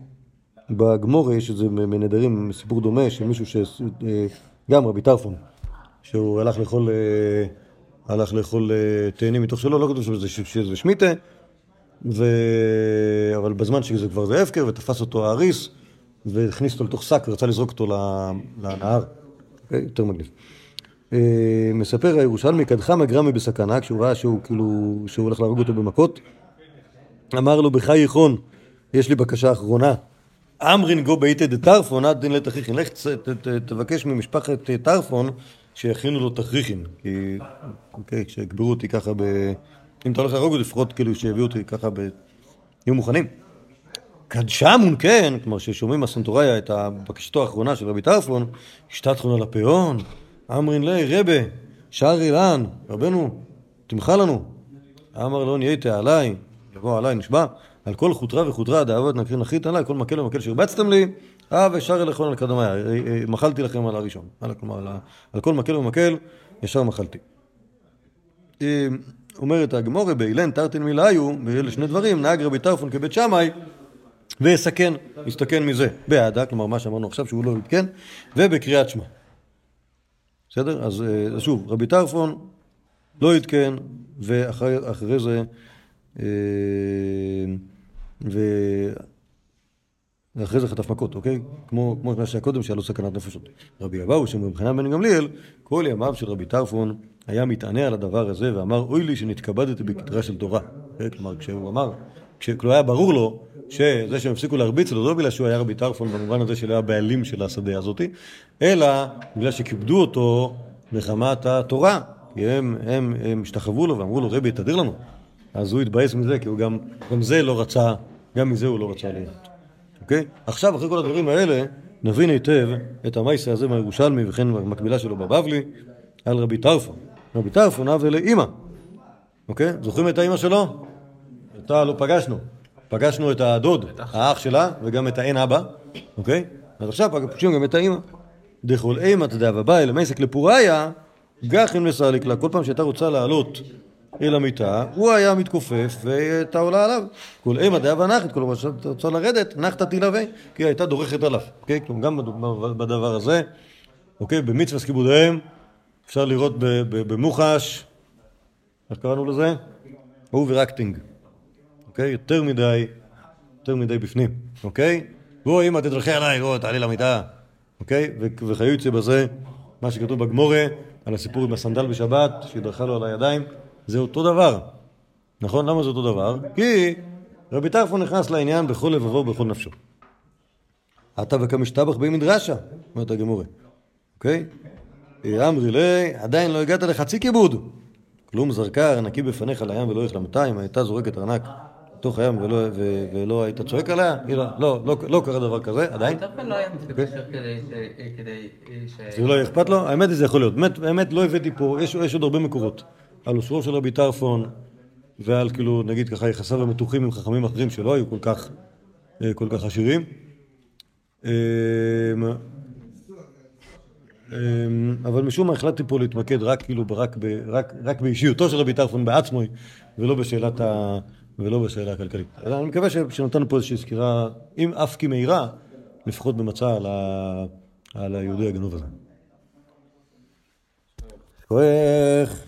בגמורה יש את זה מנדרים, סיפור דומה של מישהו ש... גם רבי טרפון, שהוא הלך לאכול, הלך לאכול תהנים מתוך שלו, לא כתוב שזה, שזה שמיטה, ו... אבל בזמן שזה כבר זה הפקר, ותפס אותו האריס, והכניס אותו לתוך סק, ורצה לזרוק אותו לנהר. אוקיי? יותר מגניב. מספר הירושלמי, קדחם הגרמי בסכנה, כשהוא ראה שהוא כאילו, שהוא הולך להרוג אותו במכות, אמר לו, בחי יחון, יש לי בקשה אחרונה. אמרין גו ביתה דטרפון, עד דין לתכריכין. לך תבקש ממשפחת טרפון שיכינו לו תכריכין. כי, אוקיי, כשהגבירו אותי ככה ב... אם אתה הולך להרוג אותי, לפחות כאילו שיביאו אותי ככה ב... יהיו מוכנים. קדשמון, כן, כלומר ששומעים הסנטוריה את הבקשתו האחרונה של רבי טרפון, השתתחון על הפאון, אמרין לי, רבה, שער אילן, רבנו, תמחה לנו. אמר לו, נהייתה עליי, יבוא עליי, נשבע. על כל חוטרה וחוטרה, דאבות נקרין אחית עליי, כל מקל ומקל שהרבצתם לי, אה, ושר אליכון על קדמיה, מחלתי לכם על הראשון. על כל מקל ומקל, ישר מחלתי. אומרת הגמורה, באילן תרתין מילאיו, ואלה שני דברים, נהג רבי טרפון כבית שמאי, ויסכן, יסתכן מזה, בעדה, כלומר מה שאמרנו עכשיו, שהוא לא יתקן, ובקריאת שמע. בסדר? אז שוב, רבי טרפון לא יתקן, ואחרי זה... ואחרי זה חטף מכות, אוקיי? כמו מה שהיה קודם שהיה לו סכנת נפשות. רבי אבאו שמבחינה בן גמליאל, כל ימיו של רבי טרפון היה מתענה על הדבר הזה ואמר, אוי לי שנתכבדתי בכתרה של תורה. כלומר, כשהוא אמר, כשלא היה ברור לו שזה שהם הפסיקו להרביץ לו, לא בגלל שהוא היה רבי טרפון במובן הזה שלא היה בעלים של השדה הזאת, אלא בגלל שכיבדו אותו מחמת התורה, כי הם השתחוו לו ואמרו לו, רבי, תדיר לנו. אז הוא התבאס מזה, כי הוא גם, גם זה לא רצה, גם מזה הוא לא רצה להיות. אוקיי? עכשיו, אחרי כל הדברים האלה, נבין היטב את המייסה הזה מהירושלמי, וכן המקבילה שלו בבבלי, על רבי טרפון. רבי טרפון אהב לאמא. אוקיי? זוכרים את האמא שלו? אותה לא פגשנו. פגשנו את הדוד, האח שלה, וגם את האין אבא. אוקיי? אז עכשיו פגשנו גם את האמא. דכל אימא תדאב הבא, אל המייסק לפוריה, גחין וסליק לה. כל פעם שאתה רוצה לעלות, אל המיטה, הוא היה מתכופף והייתה עולה עליו. כל אימא דעה ונחת, כל מה שאתה רוצה לרדת, נחת תלווה, כי הייתה דורכת עליו. אוקיי? גם בדבר הזה, אוקיי? במצווה כיבודיהם, אפשר לראות במוחש, איך קראנו לזה? אוברקטינג. אוקיי? יותר מדי, יותר מדי בפנים. אוקיי? בוא אמא תדרכי עליי, בוא תעלי למיטה, אוקיי? וכיוצא בזה, מה שכתוב בגמורה, על הסיפור עם הסנדל בשבת, שהדרכה לו על הידיים, זה אותו דבר. נכון? למה זה אותו דבר? כי רבי טרפון נכנס לעניין בכל לבבו ובכל נפשו. אתה וכמשתבח בי מדרשה, אומרת הגמורה. אוקיי? אמרי לי, עדיין לא הגעת לחצי כיבוד. כלום זרקה ארנקי בפניך לים ולא החלמתה, אם הייתה זורקת ארנק לתוך הים ולא, ו- ולא היית צועק עליה, לא, לא, לא, לא קרה דבר כזה, עדיין. טרפון לא היה מתקשר כדי ש... זה לא אכפת לו? האמת זה יכול להיות. האמת לא הבאתי פה, יש, יש עוד הרבה מקורות. על אוסרו של רבי טרפון, ועל כאילו, נגיד ככה, יחסיו המתוחים עם חכמים אחרים שלא היו כל כך, כל כך עשירים. אבל משום מה החלטתי פה להתמקד רק כאילו רק רק רק באישיותו של רבי טרפון בעצמו ולא בשאלת ה ולא בשאלה הכלכלית. אני מקווה שנתנו פה איזושהי סקירה, אם אף כי מהירה, לפחות במצע על ה על היהודי הגנוב הזה.